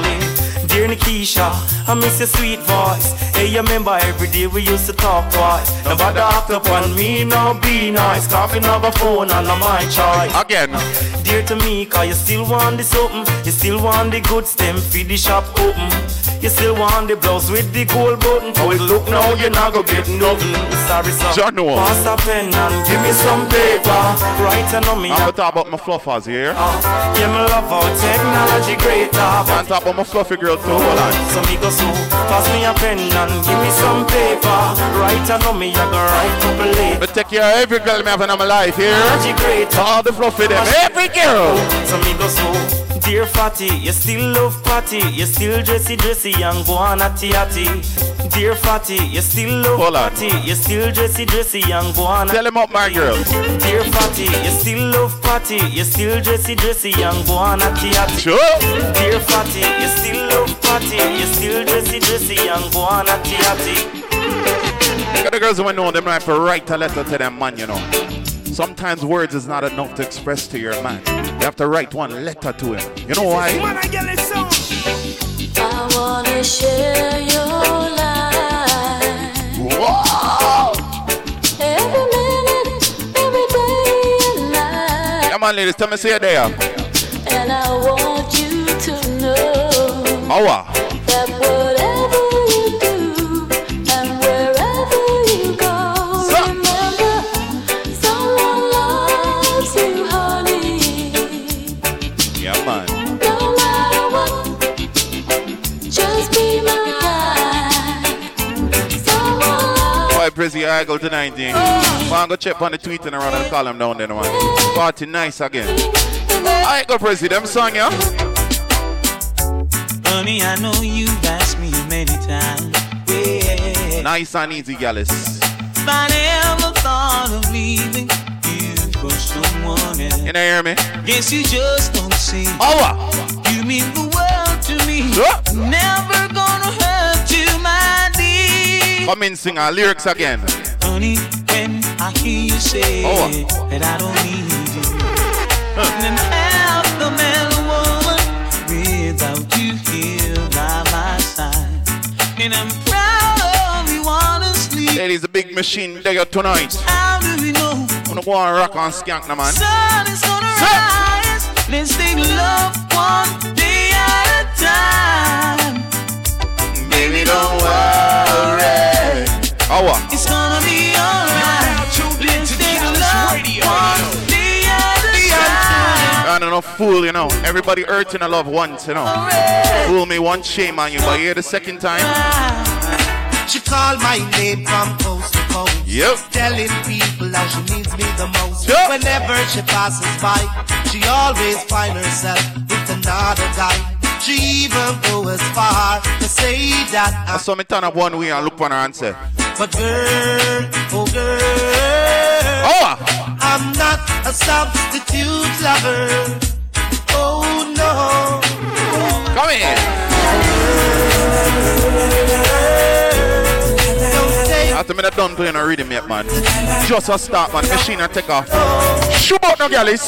Dear Nikisha, I miss your sweet voice. Hey, you remember every day we used to talk twice. Never act upon me, now be nice. Coughing up a phone and on my choice. Again. Dear to me, cause you still want this open. You still want the good stem, feed the shop open. You still want the blouse with the gold button. How it look now, you're not gonna get nothing. Sorry, sir. General. Pass a pen and give me some paper. Write and on me. I'm gonna talk about my fluffers here. Uh, yeah, me love how technology greater. I'm talk about my fluffy girl. So me go so, pass me a pen and give me some paper. Right and know me, I go right to play. But take care of every girl me have in my life here. All the fluff with them, every girl. So me go so. Dear Fatty, you still love Patty. You still dressy dressy and go on atty atty. Dear Fatty, you still love Patty. You still dressy dressy and go on atty. Tell him up, my girl. Dear Fatty, you still love Patty. You still dressy dressy and go on atty atty. Sure. Dear Fatty, you still love Patty. You still dressy dressy and go on atty atty. Got the girls who I know them right for write a letter to them man, you know. Sometimes words is not enough to express to your man. You have to write one letter to him. You know why? I want to share your life. Wow! Every minute, every day and night. Come on, ladies, tell me, say it there. And I want you to know. Oh, wow. That whatever you do and wherever you go, so- remember. Brizzy Argyle to nineteen. Man, go check on the tweet and around and call him down there, man. Party nice again. Alright, go Brizzy, them song, yeah? Honey, I know you've asked me many times. Yeah. Nice and easy, Gallis. If I never thought of leaving you for someone else. You hear me? Guess you just don't see. Oh, wow. You mean the world to me. Sure. Never gonna hurt you, my come in, sing our lyrics again. Honey, when I hear you say oh. that I don't need you, huh. And half the man or woman without you here by my side. And I'm proud of you, honestly. Ladies, a big machine there tonight. How do we know? I'm gonna go and rock and skank now, man. Sun is gonna so. rise. Let's take love one day at a time. Baby, don't worry. It's gonna be alright. Let's take a love one day at a time. I don't know, fool, you know. Everybody hurting a love once, you know. Fool me once, shame on you. But here the second time. She called my name from coast to coast. Yep. Telling people how she needs me the most. Yep. Whenever she passes by, she always finds herself with another guy. She even go as far to say that I saw me turn up one way and look for her and say, but girl, oh girl, oh. I'm not a substitute lover. Oh no. Come here. Oh, after me that done playing a rhythm yet, man. Just a start, man. Machine and take off. Shoot out no Gallis.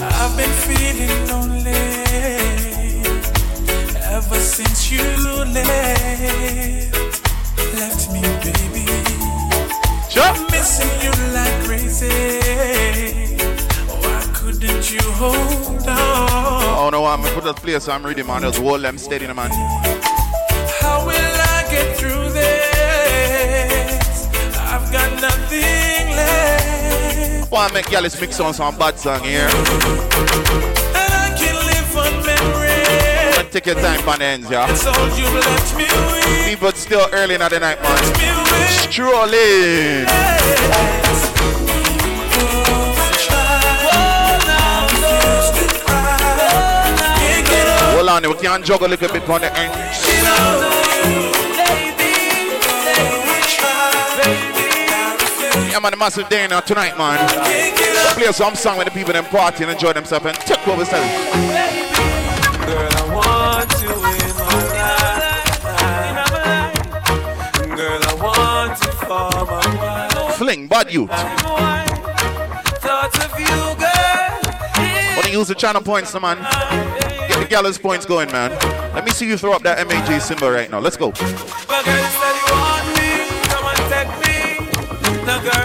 I've been feeling lonely ever since you left, left me, baby. Sure. I'm missing you like crazy. Why couldn't you hold on? Oh no, I'm gonna put that place. I'm reading, man. There's wall. I'm steady, man. How will I get through this? I've got nothing left. Why make Gallis mix on some bad song here? And I can live on memory. Take your time on the ends, yeah. So you left me with. People still early in the night, man. Strolling. on it. We can juggle a little bit on the end. Yeah, man, the massive day now tonight, man. Play some song with the people them party and enjoy themselves and take what we sell. Girl, I want you in my life. Girl, I want you for my life. Fling, bad youth. Thoughts of you, girl. Want to use the channel points, man. Get the Gallis points going, man. Let me see you throw up that M A G symbol right now. Let's go. Now girl, out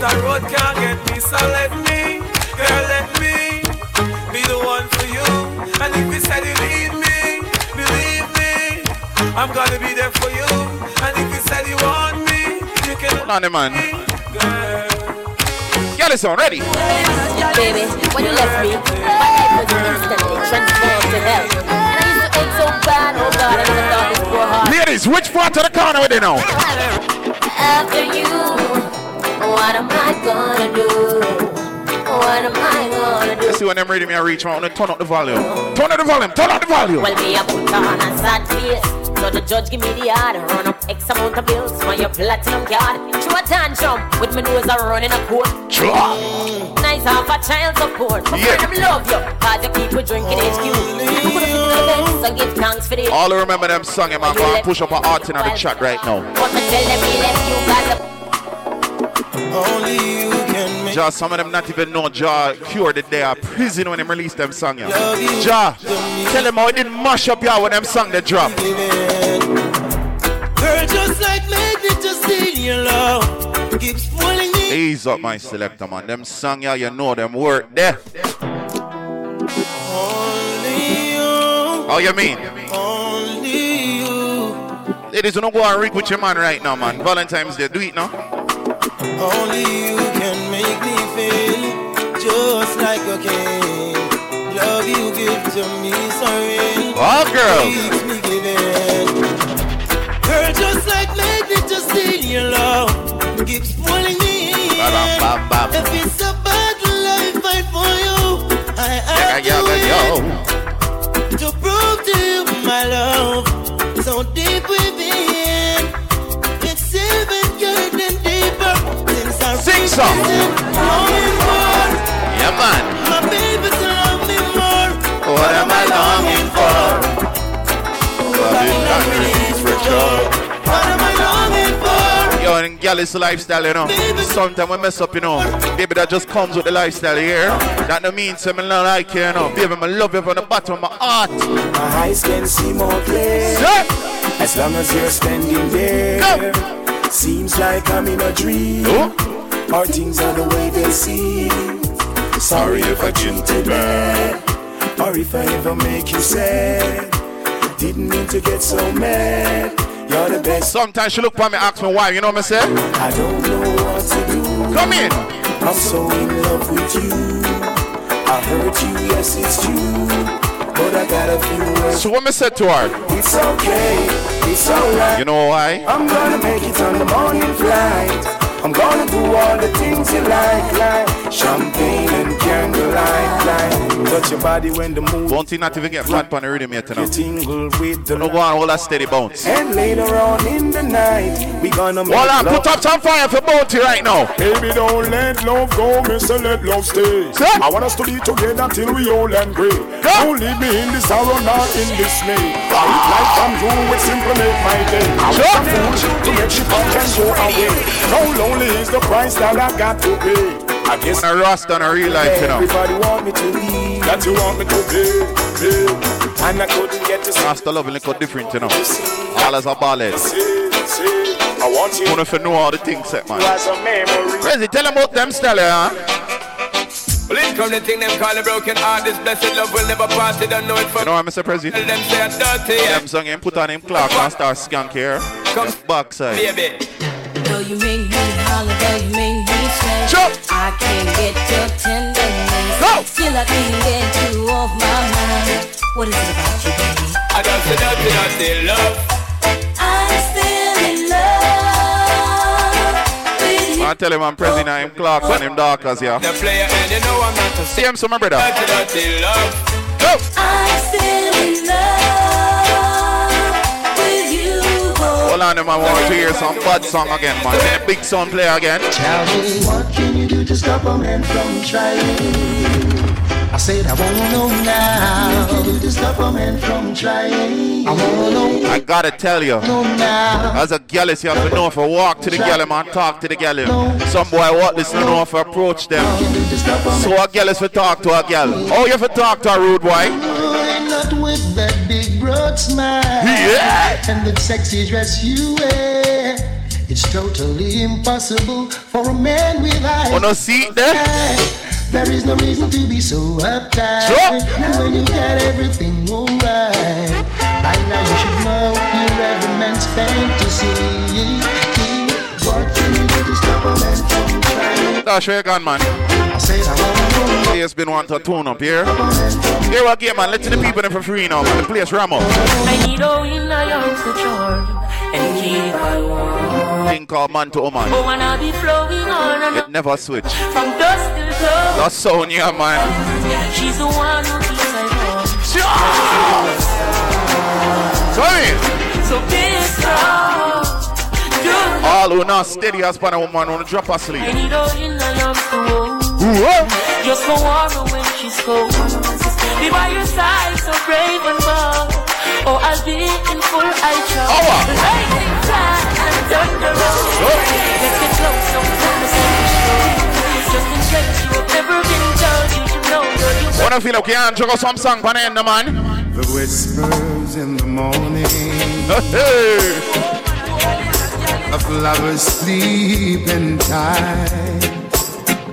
the road can't get me, so let me, girl, let me be the one for you. And if you said you need me, believe me, I'm gonna be there for you. And if you said you want me, you can. Hold on, the man. Gallis already. Baby, when you left me, my life was instantly transformed to hell. And I used to ache so bad, oh God, I never thought this was hard. Ladies, which part of the corner with they know? After you. What am I gonna do? What am I gonna do? Let's see when I'm ready, me I reach. I want to turn up the volume. Turn up the volume. Turn up the volume. Well, me I put on a sad face, so the judge give me the order. Run up X amount of bills for your platinum card. Throw a tantrum with my nose a running a court. Mm, nice half a child support. My yeah. Friend, I love you. Cause you keep me drinking H Q. So give thanks for this. All I remember them song, man. I'm gonna push up an art in the chat right now. But I tell them he left you, cause only you can make. Ja, some of them not even know Ja cured the day of prison when they released them song. Yeah. Ja, tell them how it didn't mash up y'all when them song they drop. Girl, just like magnet, just in your love keeps pulling me. Ease up, my selector, man. Them song, y'all, you know them work there. Only you. How you mean? Only you. Ladies, don't go and rig with your man right now, man. Valentine's Day, do it now. Only you can make me feel just like a king. Love you give to me so real. All girls. Girl, just like magnet, just in your love keeps pulling me in. If it's a battle, I fight for you. I have yeah, to yeah, yeah, to prove to you my love so deep within. It's even good and deeper. Sing song. Yeah, man. My baby to love me more. What am I longing for? What am I longing for? Yo, and Gallis lifestyle, you know. Sometimes we mess up, you know. Baby, that just comes with the lifestyle here. That no means I'm not like you, you know. Baby, I love you from the bottom of my heart. My eyes can see more clear. As long as you're standing there. Go. Seems like I'm in a dream. Oh? Our things are the way they seem. Sorry if I jilted bad, or if I ever make you sad. Didn't mean to get so mad. You're the best. Sometimes she look at me and ask me why, you know what I'm saying? I don't know what to do. Come in. I'm so in love with you. I hurt you, yes it's true. But I got a few words. So what I said to her? It's okay, it's alright. You know why? I'm gonna make it on the morning flight. I'm gonna do all the things you like, like champagne and candlelight, like touch your body when the moon. Don't you not even get flat on the rhythm yet now? No go on, all that steady bounce. And later on in the night, we gonna make well, love. Voila, put up some fire for Bounty right now. Baby, don't let love go, mister, let love stay. Sir? I want us to be together till we all and grey. Don't leave me in this sorrow, not in dismay. I eat life from you, it simply make my day. I want some food to make you out and go away. No love. Only is the price that I got to pay. I guess I rust on a real life, you know. Everybody want me to leave. That you want me to pay, pay. And I couldn't get to see. Rasta love and look different, you know. All as a ballet. I want you. I want to know all the things set, man. Crazy, tell them about them style, huh? Well, in come the thing them call a broken heart. This blessed love will never pass. They don't know it for. You know what, Mister President? Tell them say I'm dirty. Tell them song him, put on him clock and start skank here. Come backside. Baby. Though you make me holler, though you make me sweat, sure. I can't get your tenderness. Go. Still I can't get you off my mind. What is it about you, baby? I don't say nothing, I say love. I'm still in love with you. I tell him I'm present, I'm clocks and him dark as yeah. The player and you know I'm not a see him, so my brother. I don't say nothing, love. I'm still in love with you. Hold on, I want to hear some bad song again, man. Then a big song play again. Tell me, what can you do to stop a man from trying? I said I wanna know now. What can you do to stop a man from trying? I wanna know. I gotta tell you, as a gallus, you have to know if I walk to the gallus, man, talk to the gallus. Some boy walk this, you know if I approach them. So a gallus for talk to a gallus. Oh, you have to talk to a rude boy. Not with that big broad smile, yeah, and the sexy dress you wear. It's totally impossible for a man with eyes. Oh, no, see there? There is no reason to be so uptight. Sure. And when you got everything alright, by now you should know you're every man's fantasy. What can you do to stop a man from trying? That's your gun, man. It's been one to tune up here. Here we go, man. Let's the people in for free now, man. The place ram up. I need all in my arms to charm and keep I warm. Thing called man to woman. But when I be flowing on and it never switch. From dusk till dawn. That's Sonia, man. She's the one who keeps I warm. Sorry. So be strong. All who not steady as pan a woman on drop asleep. I need all in my arms to warm. Whoa. You're so warm when she's cold. Be by your side, so brave and bold. Oh, I'll be in full eye trouble. Oh, wow. Rising flat and down the road. Sure. Let's get close, don't tell me something. Just in case you have never been told, you should know that you wanna feel okay and juggle some song for the end, man. The whispers in the morning. Of lovers sleeping tight.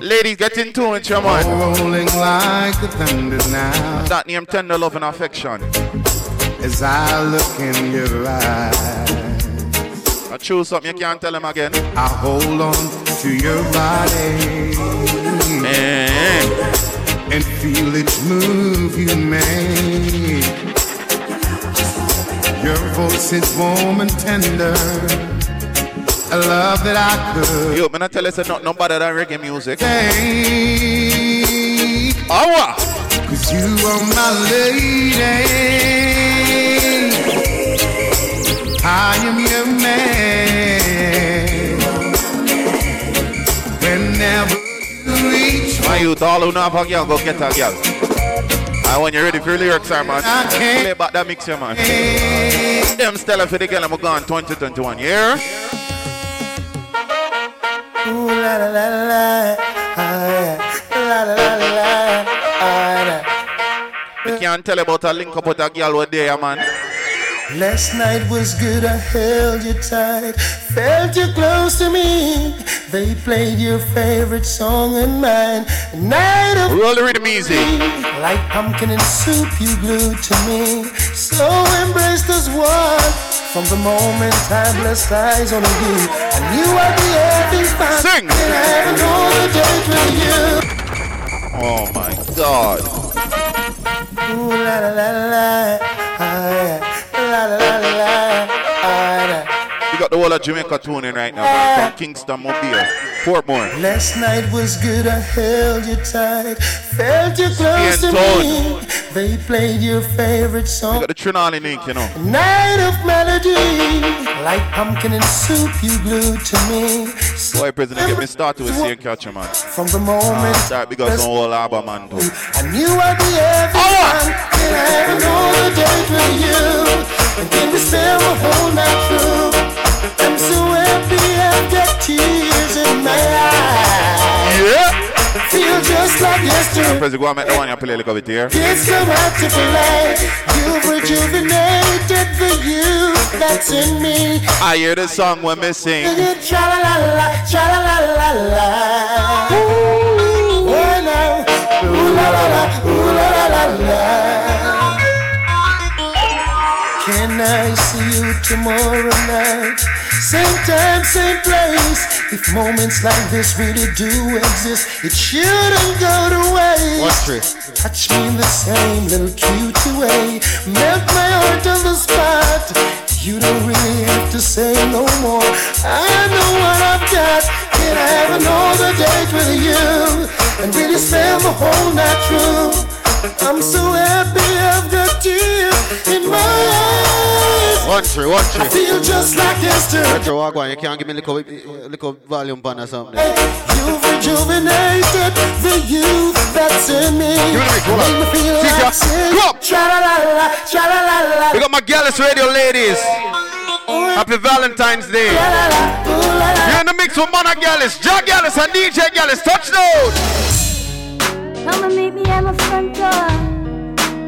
Ladies, get in tune with your man. Rolling like the thunder now. That name, tender love and affection. As I look in your eyes, I choose something you can't tell him again. I hold on to your body, mm-hmm, and feel it move you make. Your voice is warm and tender. I love that I could. Yo, man, I tell you, it's not no better than reggae music. Take, awa. Cause you are my lady. I am your man. Whenever you reach my youth, all who know have a girl, go get a girl. And when you're ready for your lyrics, are, man, play back that mixer, man. Them Stella for the girl, I'm going twenty twenty-one, yeah? La la la la, la la la la. I can't tell about a link up with a girl with there, man. Last night was good, I held you tight, felt you close to me. They played your favorite song and mine. Night of roll the rhythm easy. Like pumpkin and soup, you glued to me. So embraced as one. From the moment I blessed eyes on you, I knew I'd be everything fine. Sing. And I haven't all the date with you. Oh my God. Ooh la la la la. Ah, yeah. La, la, la, la, la. You got the whole of Jamaica tuning right now, man. From Kingston, Mobile, Portmore. Last night was good, I held you tight, felt you close to me. They played your favorite song. You got the Trinali link, you know. Night of melody, like pumpkin and soup, you glued to me. Boy, President, get me started with seeing Catcher, man. From the moment ah, start because the whole album, man. Too. I knew I'd be everyone, and I haven't all the date with you. And then we sail a whole night through. I'm so happy I've got tears in my eyes. Yeah. Feel just like yesterday. It's so hard to believe. You've rejuvenated the youth that's in me. I hear the song when we sing. Cha-la-la-la, cha-la-la-la-la. Ooh, oh no. Ooh la la la, ooh la la la la. Can I see you tomorrow night? Same time, same place. If moments like this really do exist, it shouldn't go to waste. Watch it. Touch me in the same little cute way. Melt my heart on the spot. You don't really have to say no more. I know what I've got. Can I have another date with you? And really spend the whole night through. I'm so happy I've got you in my eyes. One tree, one tree. I feel just like yesterday. Retro, walk one. You can't give me a little, little volume pan or something. You've rejuvenated the youth that's in me. Give it to me, make me feel like sin. Go up. Tra-la-la-la, tra-la-la-la. We got my Gallis Radio ladies. Happy Valentine's Day. You're in the mix with Mona Gallis, Ja Gallis and D J Gallis. Touchdown. Come and meet me at my front door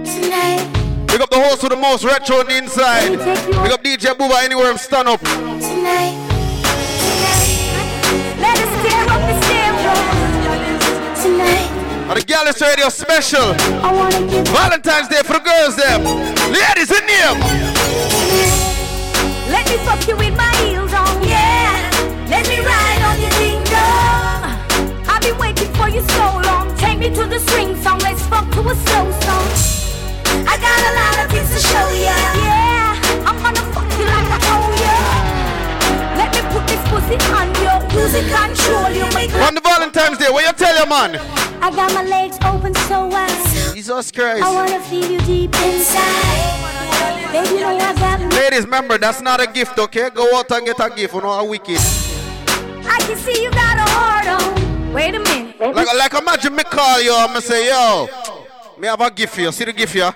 tonight. Pick up the host with the most retro on the inside. Pick up D J Booba anywhere and stand up. Tonight, tonight. Let us tear up the stairwell tonight. At the Gallis Radio special. I wanna give Valentine's Day for the girls there. Ladies in here. Let me fuck you with my heels on, yeah. Let me ride on your ding-dong. I've been waiting for you so long. Take me to the swing song, let's fuck to a slow song. I got a lot of things to show ya, yeah. I'm gonna fuck you like I owe ya. Let me put this pussy on you. Music control you, make me. On the Valentine's Day, what you tell your man? I got my legs open so wide. Jesus Christ. I wanna feel you deep inside. Ladies, remember, that's not a gift, okay? Go out and get a gift, you know, a wicked. I can see you got a heart on. Wait a minute. Like, like imagine me call you and me say, yo, me have a gift for you. See the gift here?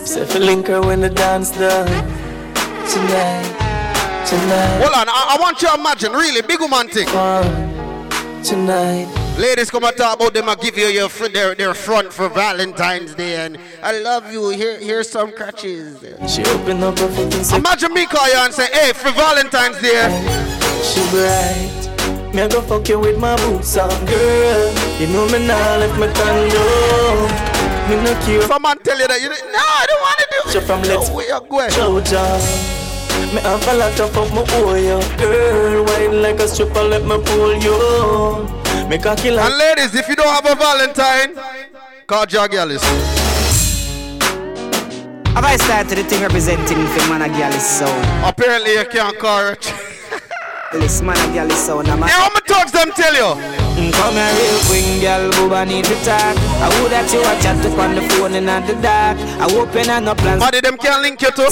Say for Linker when the dance done. Tonight, tonight. Hold on, I, I want you to imagine, really, big woman thing. Tonight. Ladies, come and talk about them. I give you your fr- their, their front for Valentine's Day. And I love you. Here, here's some crutches. She opened up her foot and said, imagine me call you and say, hey, for Valentine's Day. She bright. Me I go fuck you with my boots on, girl. You know me now, left my condo. Me no care. Someone tell you that you didn't. No, I don't want to do it. So from Let's Go, where you going? Georgia. Me have a lot of up my oil, girl. Wine like a stripper, let me pull you. Me cocky like. And ladies, if you don't have a Valentine, call Ja Gallis. Have I started the thing representing for Mona Gallis sound? Apparently you can't call it. Listen, Mona Gallis sound. Hey, how many talks them tell you? Come here real quick, girl, booba need to talk. I would that you a chat up on the phone and at the dark. I open and no plans. How did them can link you to?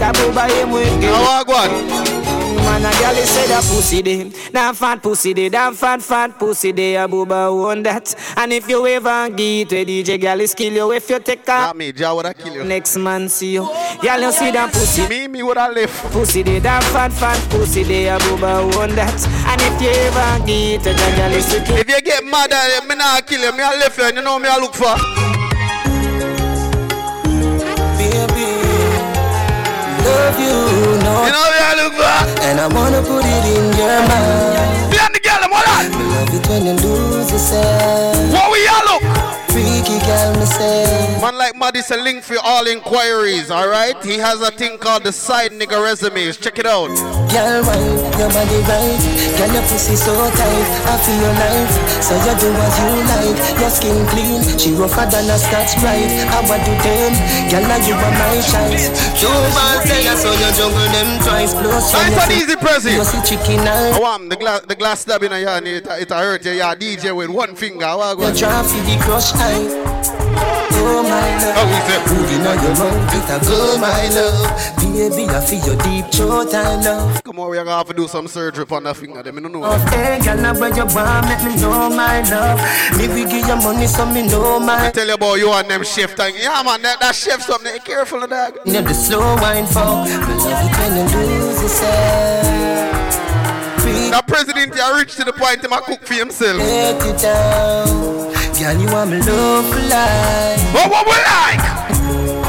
Kabuba him with him. How I go on? Man, a girl said that pussy day. Damn fat pussy day, damn fat fat pussy day. A booba own that. And if you ever get it, D J Gallis kill you. If you take a not me, Ja would I kill you. Next man see you. Y'all you see that pussy. Me, me would I left. Pussy day, damn fat fat pussy day. A booba own that. And if you ever get it, Ja Gallis. If you get mad at me, I'll kill you. Me, I'll left you, and you know me, I'll look for. Baby, love you, no. You know me, I'll look for. And I wanna put it in your mind. Be on the girl, I'm all on. I love it when you lose yourself. What we all look? Freaky girl, me say. Man like Maddie's a link for all inquiries, alright? He has a thing called the side nigga resumes. Check it out. Girl, right. Your body right, girl, your pussy so tight. I feel your life, so you do what you like. Your skin clean, she rougher than a scotch bride. I want to them, girl, now you are my chance. Two man say I saw you juggle them twice. Close nice and easy, Prezi. You see chicken eye. Oh, um, the glass, the glass stab in a yarn, it, it hurt you. Yeah, D J with one finger. Oh, you try for the crush eye. Oh my love, oh, we say, put in on your mouth, it a go my love. Baby, I feel your deep throat and love. Come on, we are gonna have to do some surgery on that finger, them, I don't know. Hey, girl, now where you want, let me know my love. If we give you money, so me know my. I tell you about you and them shift, and yeah, man, that, that shift something, careful of that. You know the slow wine folk, but love you when you lose yourself. Now, President, you reach to the point, him a cook for himself. Take it down, girl, you want me love for life. But what we like?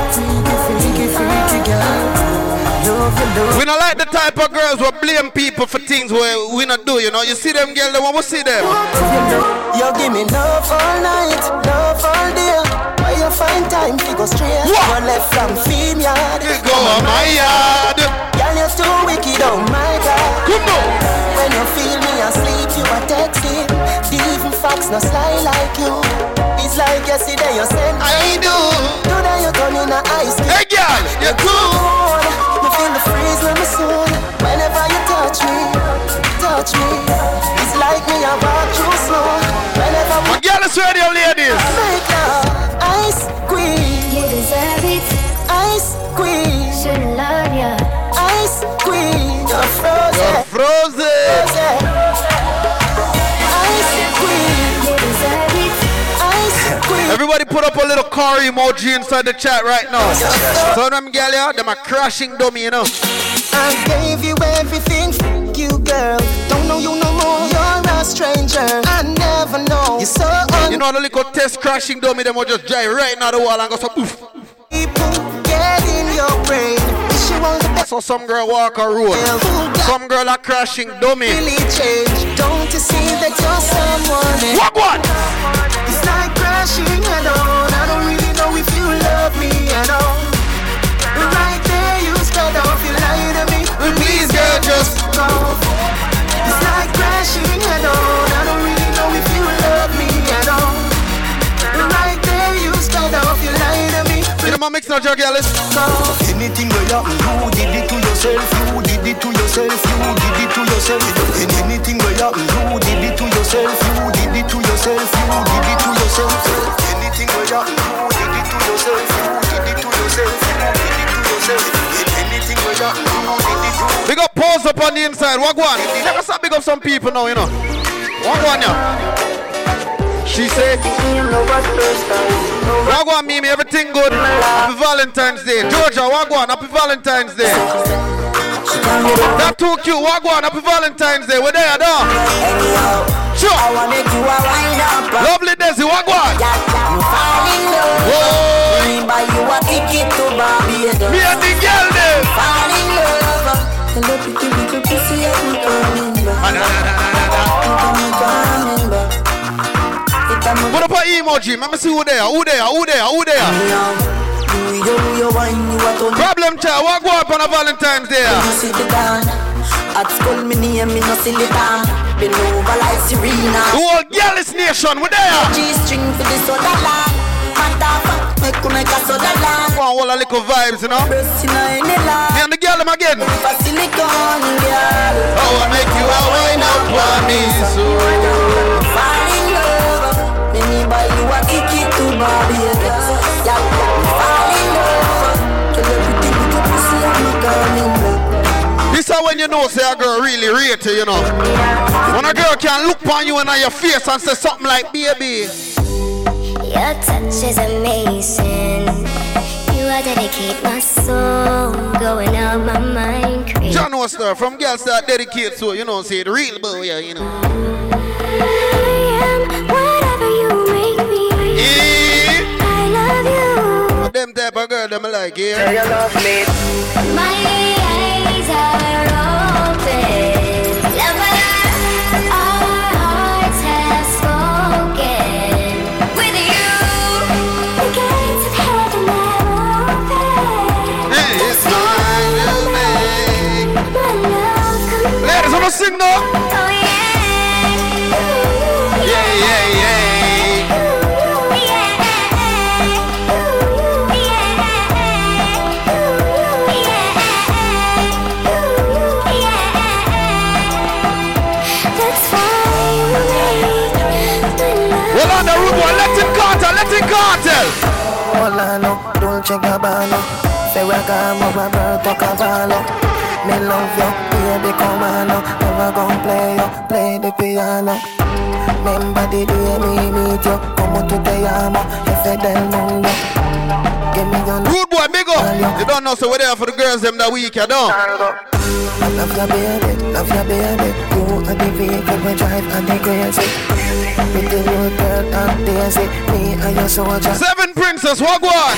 Freaky, freaky, freaky, girl. We don't like the type of girls who blame people for things where we not do, you know. You see them girls, they want to see them. You give me love all night, love all day. Why you find time to go straight? One left from female yard. You go on my yard. Girl, you're too wicked, oh my God. Come on. When you feel me asleep, you are texting. Even facts no slide like you. It's like yesterday you sent me. I do. Today you turn in a ice cream. Hey girl, you're cool. Feel the freeze in my soul. Whenever you touch me, touch me. It's like me, I walk through snow. Whenever we Gallis Radio, ladies. Make love, ice cream. You deserve it. Ice cream. Should love ya. Ice cream. You're frozen. You're frozen. Frozen. Ice cream. You deserve it. Ice cream. Everybody put up a little car emoji inside the chat right now. So them Gallia, them a crashing dummy, you know. I gave you everything, f- you girl. Don't know you no more, you're a stranger. I never know, you're so un- You know the little test crashing dummy, them will just drive right now the wall and go so poof. People get in your brain. She wants the best. So some girl walk a road. Some girl are crashing dummy. Really change, don't you see that you're someone else? What what? It's not crashing at all. I don't really know if you love me at all. Right there, you spread off, you lie to me. Well, please, girl, just go. It's like crashing at all. I don't really know if you love me at all. Right there, you spread off, you lie to me. You know my mix now, Joe Gallis. Anything you happen, you did it to yourself. You did it to yourself. You did it to yourself. Anything you happen, you did it to yourself. You did it to yourself. You did it to yourself. Anything you happen, you did it to yourself. You did it to yourself. Big up pause up on the inside. Walk one. Let us big up some people now, you know. Walk one now. She said, walk one, Mimi, everything good. Happy Valentine's Day. Georgia, walk one, happy Valentine's Day. That too cute, walk one, happy Valentine's Day. We're there, dog. Sure. Lovely Desi, walk one. By you a ticket to Barbados. Me and the girl there. Falling love. The little little pussy I will coming back. What about emoji? Let me see who there. Who there? Who there? Who there? Problem child. Walk up on a Valentine's Day. At school me near me no silly down. Been over like Serena. The whole Gallis Nation. Who there? G-string for the soda line. I want all the little vibes, you know. Me and the girl them again. Oh, I make you a wine up for me, so fall in love. Let me buy you a ticket to Barbados. Yeah, fall in love. Tell everything you can see, I'm coming back. This is when you know, say a girl really rate you, you know. When a girl can look on you and on your face and say something like, baby. Your touch is amazing. You are dedicate my soul, going out my mind. Crazy. John Oster from Girls That Dedicate to, you know, say the real boy, yeah, you know. I am whatever you make me. Yeah. I love you. But them type of girl, them like, yeah. You love me. My eyes are open. Love my eyes. Our hearts have spoken. Sing now. Oh yeah. Yeah, yeah, yeah. That's fine. Well on the root one, let him cartel, let him cartel. All I know, don't check a ball. Say we come over Roberto Cavallo. Me love you, baby, come on now. Never gon' play you, play the piano. Remember the day me meet you. Como tu te llamo, jefe del mundo. Give me your name. Rude boy, big up. You don't know, so we're there for the girls them that week, you know. I love your baby, love your baby. You are the vehicle we drive and the crazy. With the road girl and Daisy, me and your soldier. Seven princess, walk one.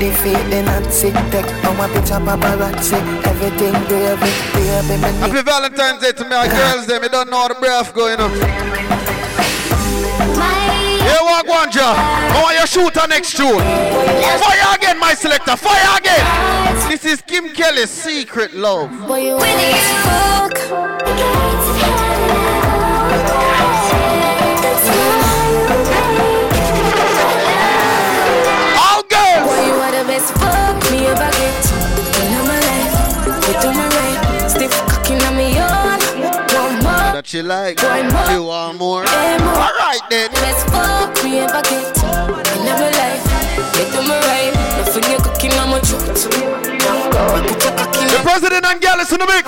Defeat the Nazi tech, our picture paparazzi. Everything baby, baby, baby. Happy Valentine's Day to my girls, them. You don't know how the breath going up. Hey, walk one, Joe. I want you shoot her next tune. Fire again, my selector. Fire again. This is Kim Kelly's Secret Love. When you walk, all girls. Boy, you are the best fuck me ever get. In my life, you do my right. Stiff cocking on me on. One more. That you like. You want more. All right then. Best fuck. me ever get in my life. They do me right. Nothing you could keep my truth. The president and Gallis in the mix.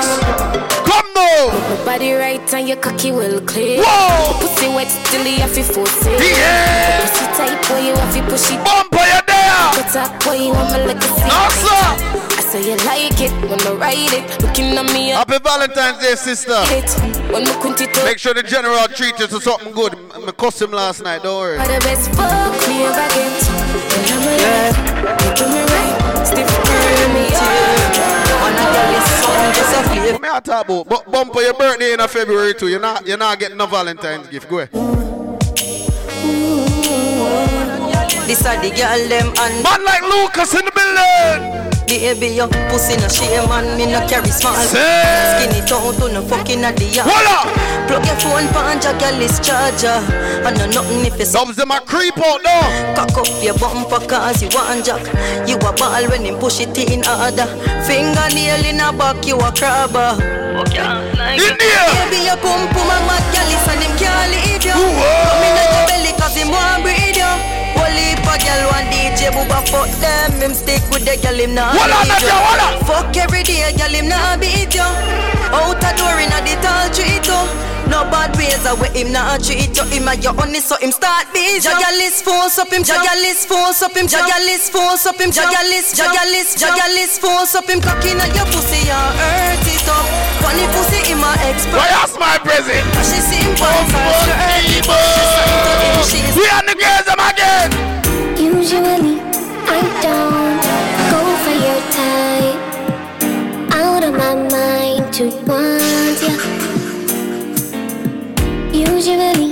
Come now. Nobody right and your cocky will clear. Whoa. Pussy wet till you have to force it. Yeah. Pussy tight boy you have to push it. Bumper you there. Put up boy you want me like a snake. Awesome. So you like it when I ride it, looking at me. Happy Valentine's Day, sister. Make sure the general treats you to something good. I cussed him last night, don't worry. Me a taboo, but bumper your birthday in February too. You're not, you're not getting no Valentine's gift. Go ahead. This are the girl them and man like Lucas in the building. Baby, your pussy no shame and me no carry small. Skinny tongue to no fucking at the yard. Plug your phone pan your Gallis charger. And no nothing if it's thumbs them a creep out now. Cock up your bumper cause you want jack. You a ball when him push it in harder. Fingernail in a back you a crabber. Fuck your ass like in there. Baby, your pum pum a mad Gallis and him can't leave you. Come in at your belly cause him won't breathe you. Only for girl one D J Booba fuck them. Him stick with the girl him nah beat you. Fuck every day girl him nah beat you. Out a door inna the tall tree too. No bad ways away him nah treat you. Him a your honey so him start beat you. Jagalis force up him, Jagalis force up him, Jagalis force up him, Jagalis, Jagalis, Jagalis force up him. Cock inna your pussy and hurt it up. Funny pussy him a expert. Why ask my present? She see him bounce and she him. We are the girls them again. Usually, I don't go for your type. Out of my mind to want ya. Usually,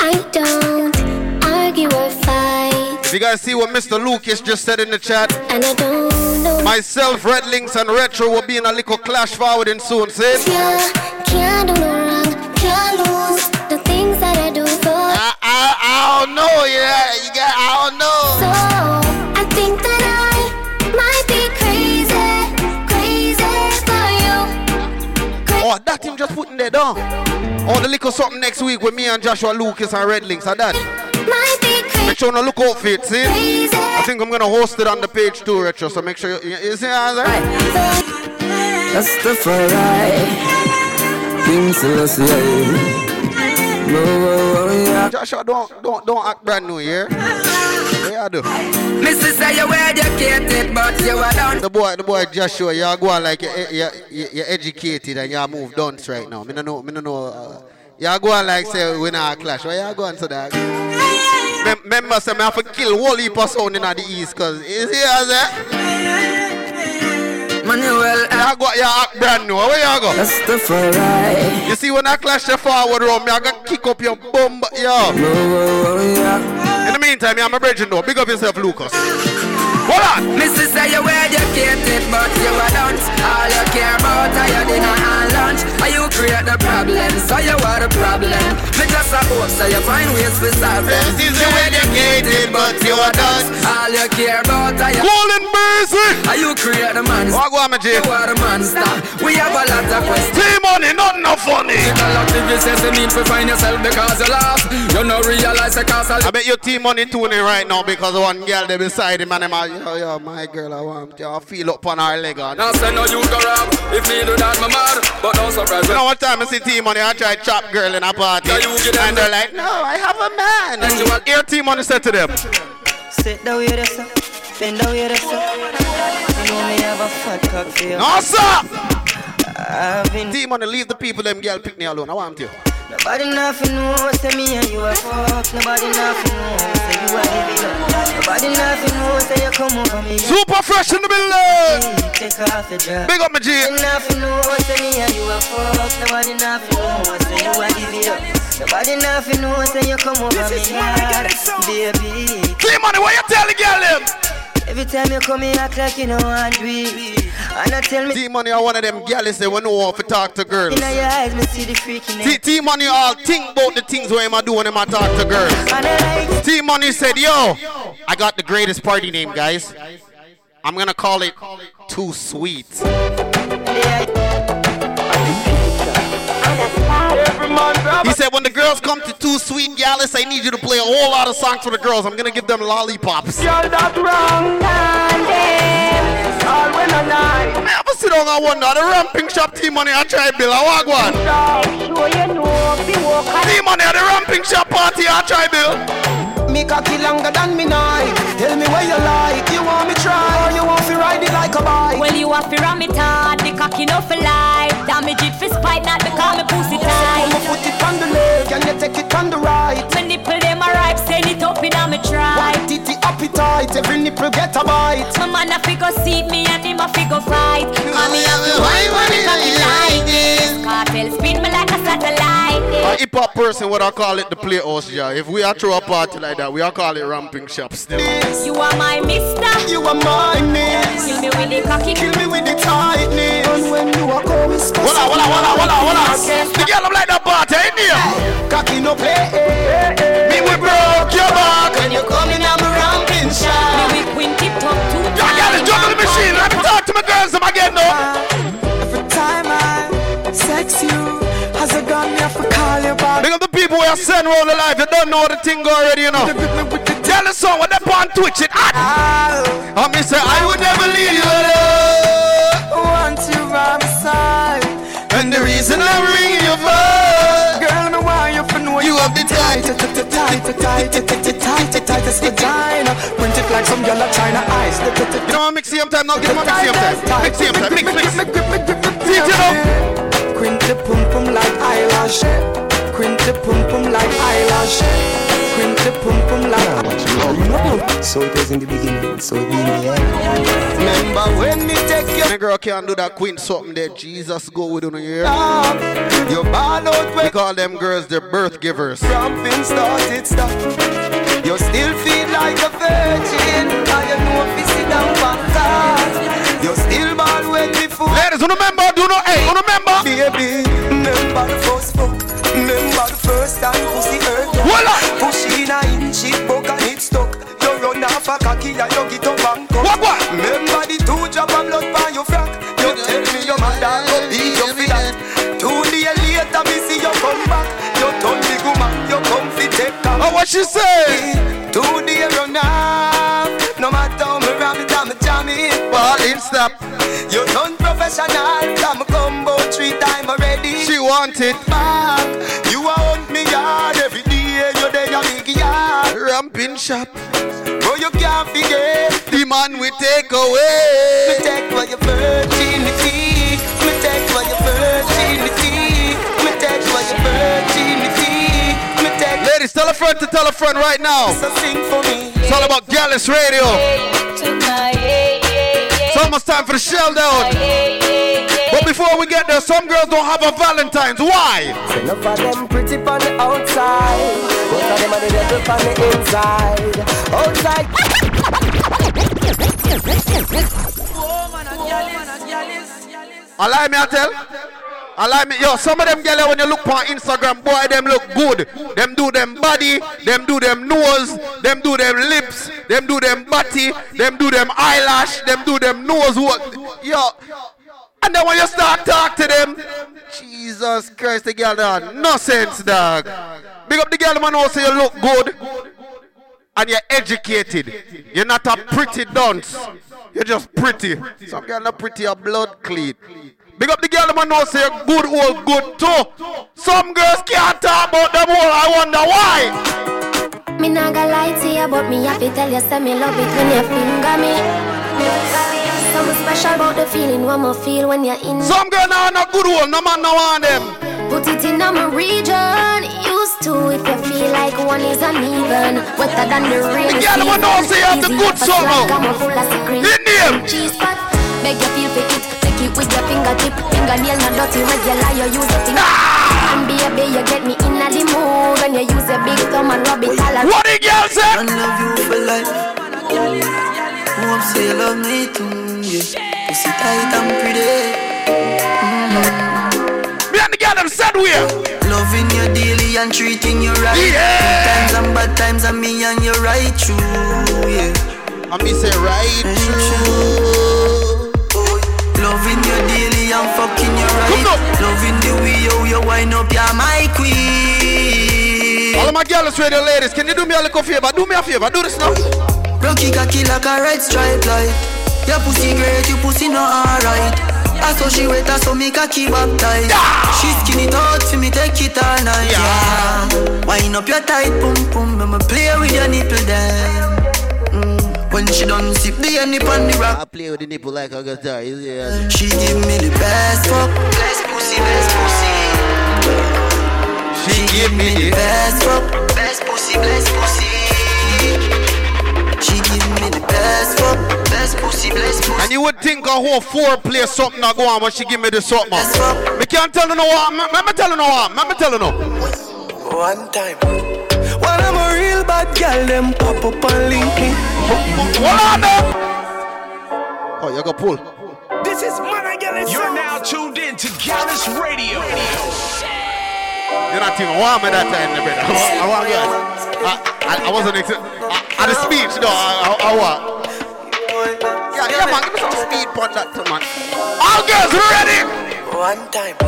I don't argue or fight. You guys see what Mister Lucas just said in the chat? And I don't know. Myself, Red Links and Retro will be in a little clash forwarding soon, see? Yeah, can't do no wrong, can't lose the things that I do for. I, I, I don't know, yeah, you got, I don't know. That him just putting there down. All the little something next week with me and Joshua Lucas and Red Links and that. Make sure you look out for it, see? I think I'm gonna host it on the page too, Retro. So make sure you, you see how I'm saying? That's the fire. Things to us lame. Joshua, don't don't don't act brand new, yeah? Yeah, I do. Missus say you were educated, but you were down. The boy, the boy Joshua, you are going like you're, you're, you're educated and you are moved on right now. Me no know, me no know. Uh, you are going like say we not clash. Why you are going to that? Mem- remember, say me have to kill whole heap of sound in the east, cause you see how that? Manuel, you go, you act brand new. Where you go? That's the fire. You see when I clash the forward room, me I gonna kick up your bum, yo. No, yeah. In the meantime, I'm a virgin though. Big up yourself, Lucas. Hold on. Missus say you were educated, but you were don't. All you care about are your dinner and lunch. Are you create the problem, so you are the problem. Me just a hope, so you find ways to solve it. Missus you were educated, but you were don't. All you care about are your golden mercy. Are you create the monster? What go on, my J? You are the monster. We have a lot of questions. Play money, not no funny. Take a lot of you says you need to find yourself because you laugh. You don't realize the cost of. I bet your team money tuning right now because one girl there beside him and him. Yo, yo, my girl, I want to feel up on her leg. On. Now say no, you go rob. If me do that, my mad. But no surprise. You know what time I see T-Money, I try to chop girl in a party. No, and they're like, no, I have a man. And you want hear T-Money said to them. Sit down here, sir. Bend down here, sir. You know me have a fat cock here. No, sir! T-Money, leave the people, them girl, pick me alone. I want you. Nobody nothing knows to me and you are fuck. Nobody nothing knows to you are heavy up. Nobody nothing knows to you come over me. Super fresh in the building. Take off the drop. Big up my G. Nobody nothing knows to me and you are fuck. Nobody nothing knows to you are heavy up. Nobody nothing knows to you come over me hard, baby. Clean money, what you tell the girl them? Every time you come here, act like you know and we. And I tell me T-Money are one of them gals that we know how to talk to girls. In your eyes, me see the freaking. See, T-Money all think about the things where him a do when him a talk to girls. Like T-Money said, yo, I got the greatest party name, guys. I'm gonna call it Too Sweet. Yeah. He said, when the girls come to Too Sweet, Gallis, I need you to play a whole lot of songs for the girls. I'm going to give them lollipops. Girl, that's wrong. All when I night. I ever sit down and wonder, the ramping shop team money, I try bill, I walk one. Team money at the ramping shop party, I try bill. Me cocky longer than me night. Tell me where you like. You want me try or you want to ride it like a bike? Well, you want to ram it hard. The cocky no for life. Damage it for spite, not because me pussy tight. I'ma put it on the left, and you take it on the right. My nipple them a ripe, send it up in I'ma try. One titty appetite, every nipple get a bite. My man a figure seat me, and him a figure fight. Mommy a me wine, mommy cocky like this. Cartel spin me like a satellite. A hip hop person, what I call it, the playhouse, yeah. If we are throw a party like that, we are call it ramping shop still. You are my mister, you are my miss. Kill me with the cocky, kill me with the tightness. And when you are going Walla, walla, walla, walla, walla. The girl I'm like that party, ain't you? Cocky no play, eh, eh. Me we broke your back. When you coming, I'm ramping shot. Me we queen tip top two times. Y'all got the juggling machine. Let me talk to my girls I'm again, no. Every time I sex you, has a gun, me have to call you back. Big up the people who are sent all the life. You don't know the thing already, you know. Tell the song when they're on Twitch, it hot. I me say, I would never leave you alone. Want you by my side. And the reason I'm ringing your phone, girl, no why you fin' you have the tight, tight, tight, tight, tight, tight, tightest vagina. Print it like some yellow China ice. You know what? Mix the time now. Give me mix the time. Mix the time. Mix, mix, mix, mix, mix, mix. Quinte pum pum like eyelash. Quinte pum pum like eyelash. Quinte pum pum like. So it was in the beginning. So it in the end. Remember when me take your the girl can't do that queen something there. Jesus go with on here. Your ball out when we call them girls the birth givers. Something started stuff. You still feel like a virgin. I you know if you sit down back. You still ball when before. Ladies, remember, do not hey, remember. Baby, remember the first book. Remember the first time you see her. Voila! Push in a inch, it broke and it stuck. Run off a khaki and you get up and come. What, what? Remember the two drop of blood by your frack. You tell me your mother go beat you for that. Two days later me see you come back. You turn big woman, you come fi take back. Oh, what she say? Two days run off. No matter how me ram it, I'm a jam it. Ball in stop. You done professional. I'm a combo three times already. She want it back. You are on me yard every day. You're there, you're big yard. Ramping shop. Oh, you can't forget the man we take away. We take for your virginity. We take for your virginity. We take for your virginity. We take. Ladies, tell a friend to tell a friend right now. So sing for me. It's all about Gallis Radio. It's almost time for the shell down. But before we get there, some girls don't have a Valentine's. Why? Enough of them pretty on the outside. Most of them are the devil on the inside. Outside. I lie me, I tell. I lie me. Yo, some of them girls when you look on Instagram, boy, them look good. Them do them body, them do them nose, them do them lips, them do them body, them do them eyelash, them do them nose work. Yo. And then when you start talking to them, Jesus Christ, the girl that no sense, dog. Big up the girl man who say you look good and you're educated. You're not a pretty dunce. You're just pretty. Some girl not pretty, a blood clean. Big up the girl man who say you're good old good too. Some girls can't talk about them all. I wonder why. Me not gonna lie to you, but me have to tell you, say me love it when you finger me. Something special about the feeling one more feel when you're in. Some girl now no good one, no man no want them. Put it in my region, used to if you feel like one is uneven. Wetter than the rain. The girl one also have the good summer. In them. Cheese pot, beg you feel for it. Take it with your fingertip. Fingernail not dirty regular, you use your finger. And baby, you get me in the mood when you use your big thumb and rub it all. What the girl say? I love you for life. Who say you love me too, yeah. You see tight and pretty. Mm-hmm. Me and the girl them said we loving you daily and treating you right. Yeah. Good times and bad times and me and you right through, yeah. And me say right, right through. Through. Loving you daily and fucking you right. Loving the way you, you wind up, you're my queen. All of my girls radio ladies, can you do me a little favor? Do me a favor, do this now. Rocky khaki like a red stripe light. Your pussy great, your pussy not alright. I saw she wet, I saw me khaki baptized. Yeah. She skinny thought for me take it all night. Yeah. Yeah. Wind up your tight pum pum, I'ma play with your nipple then. Mm. When she done sip the nip on the rock, I play with the nipple like a guitar. Yeah. She give me the best fuck, best pussy, best pussy. She, she give me the best fuck, best pussy, best pussy. She give me the best fuck, best pussy, best pussy. And you would think a whole foreplay something not go on, but she give me the something. Me can't tell you no what, let me tell you no what, let me tell you no. One time, when I'm a real bad girl, them pop up and link me. What? Oh, you got pull. This is Mana Gallis. You're now tuned in to Gallis Radio. You're not even warm at that time, brother. I want to I, I, I wasn't expecting. At the speech, no, I, I, I what? Yeah, yeah, man, give me some speed for that too, man. All girls, ready? One time.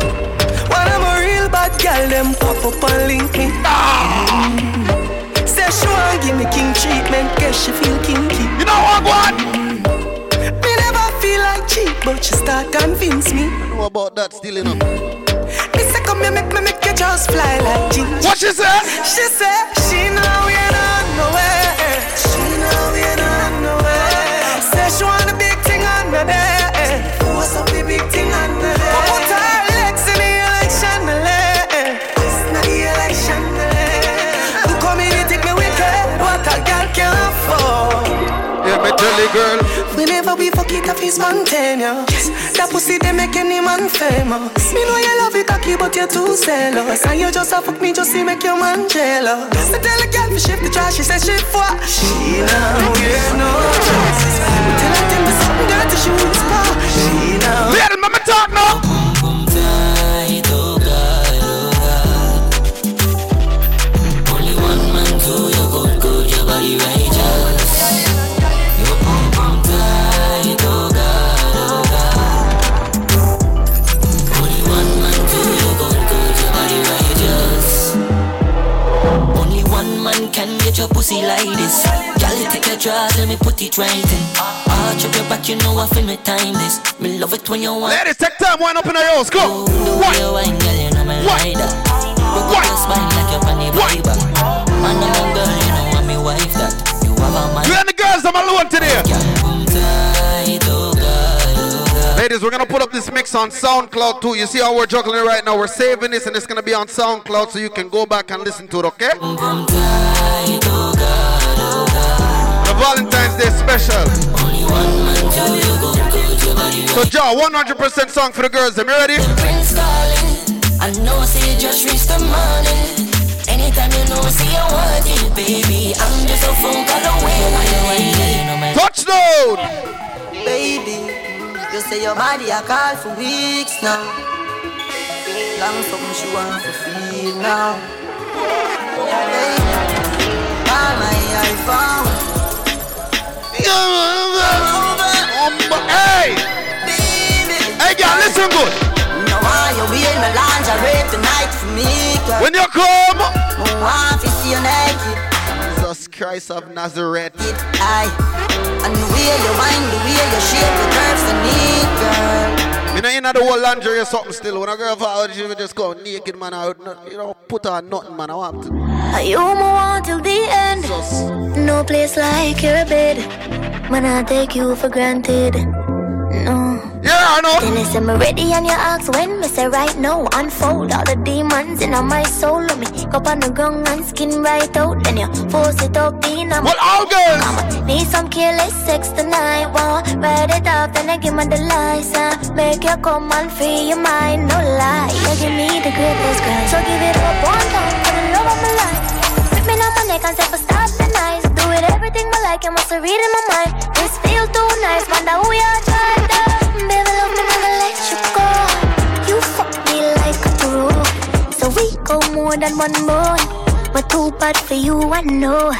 When I'm a real bad girl, them pop up and link me. Ah. Mm-hmm. Say she won't give me king treatment, cause she feel kinky. You know what, what? Mm-hmm. Me never feel like cheap, but she start convince me. I know about that still, you know. Me say come here, make me make your jaws fly like ginger. What she say? She say, she know we don't know where. She know we don't know where. Say she want a big thing on the day. What's up the big thing on the day? I put her legs in the election. It's not the election. The community me wicked. What a girl can afford. Yeah, me tell you, girl. Whenever we fuck it up, it's spontaneous. Yes. That pussy, they make any man famous. Me know you love it, cocky, but you're too zealous. And you just a fuck me, just to make your man jealous. I tell a girl to shift the trash, she says she fuck. She now get no choice. Me tell her thing there's something dirty she wants for. She now. Let him mama talk now. Come tight, oh God, oh God. Only one man do you good, good, your body righteous. Can get your pussy like this. Girl, take your jaws, let me put it right in. Arch up your back, you know I feel me time this. Me love it when you want. Ladies, take time, wine up in the house, go. What? Wine, girl, you know me rider. Broke up your spine like your funny vibe. Man, I'm a girl, you know I'm me wife that. You have a man. You and the girls, I'm alone today. Ladies, we're gonna put up this mix on SoundCloud too. You see how we're juggling it right now. We're saving this and it's gonna be on SoundCloud so you can go back and listen to it, okay? The Valentine's Day special. So Ja, one hundred percent song for the girls. Am you ready? I know see you just reached the morning. Anytime you know see you want it, baby. I'm just a phone call away. Touchdown! Baby. You say your body I call for weeks now. Long something she want to feel now. All my I found. Hey! Hey girl, listen good. No why you wear my lingerie tonight for me. When you come, I want to see you naked. Jesus Christ of Nazareth. It, I, and the way you wind, the way you shape, the curves, the need, girl. You know, you know the whole lingerie or something still. When a girl falls, you just go naked, man. I would not, you know, put on nothing, man. I want to. You move on till the end. Sus. No place like your bed. Man, I take you for granted. No. Yeah, I know. Then it's I'm ready and you ask when. Me say right now, unfold all the demons in my soul. Let me pick up on the ground and skin right out. Then you force it up in a well, all girls mama, need some careless sex tonight. Want well, write it up, then I give me the lies. uh, Make you come and free your mind, no lie. You give me the greatest girl. So give it up one time for the love of my life. Rip me down my neck and say for stop the night. Do it everything I like, I must read in my mind. This feel too nice, wonder who you tried to. Baby, love me, never let you go. You fuck me like a pro. So we go more than one more. But too bad for you, I know.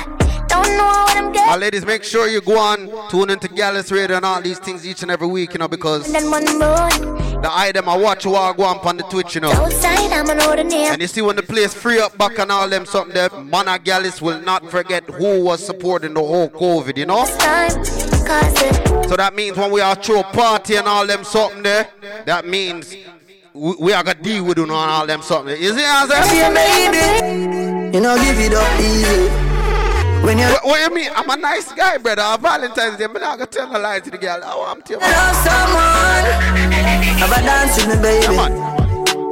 don't know what I'm getting. My ladies, make sure you go on, tune into Gallis Radio and all these things each and every week, you know, because the item I watch you all go on on the Twitch, you know. Outside, I'm an ordinary. And you see when the place free up back and all them something there, man of Gallis will not forget who was supporting the whole COVID, you know. So that means when we are throw party and all them something there, that means we, we are gonna deal with you know, and all them something. You see how I'm You know, give it up easy. When you what, what you mean? I'm a nice guy, brother. On Valentine's Day, I'm not gonna tell a lie to the girl. I want you. Love someone. Have a dance with me, baby. Come on.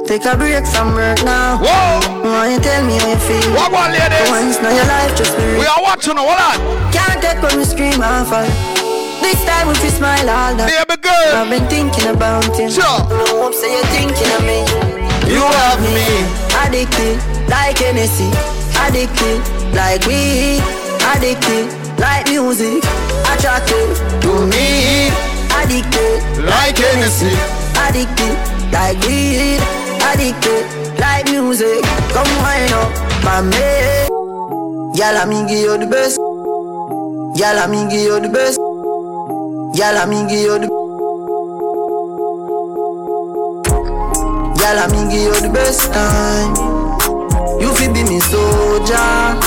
Take a break from work now. Whoa. Why you tell me how you feel? What about ladies? Once now your life just be. We are watching. Hold on. Can't take when we scream and fall. This time if you smile all night. Baby girl. I've been thinking about it. Sure. No hope, so you're thinking of me. You, you have me. Addicted like Hennessy. Addicted like weed. Addicted like music, attracted to me. Addicted like Hennessy, addicted like weed, addicted like music. Come wind up, my man. Y'all I mean give you the best. Y'all I mean give you the best. Y'all I mean give you the. Y'all I mean give you the best time. You feel be me soldier.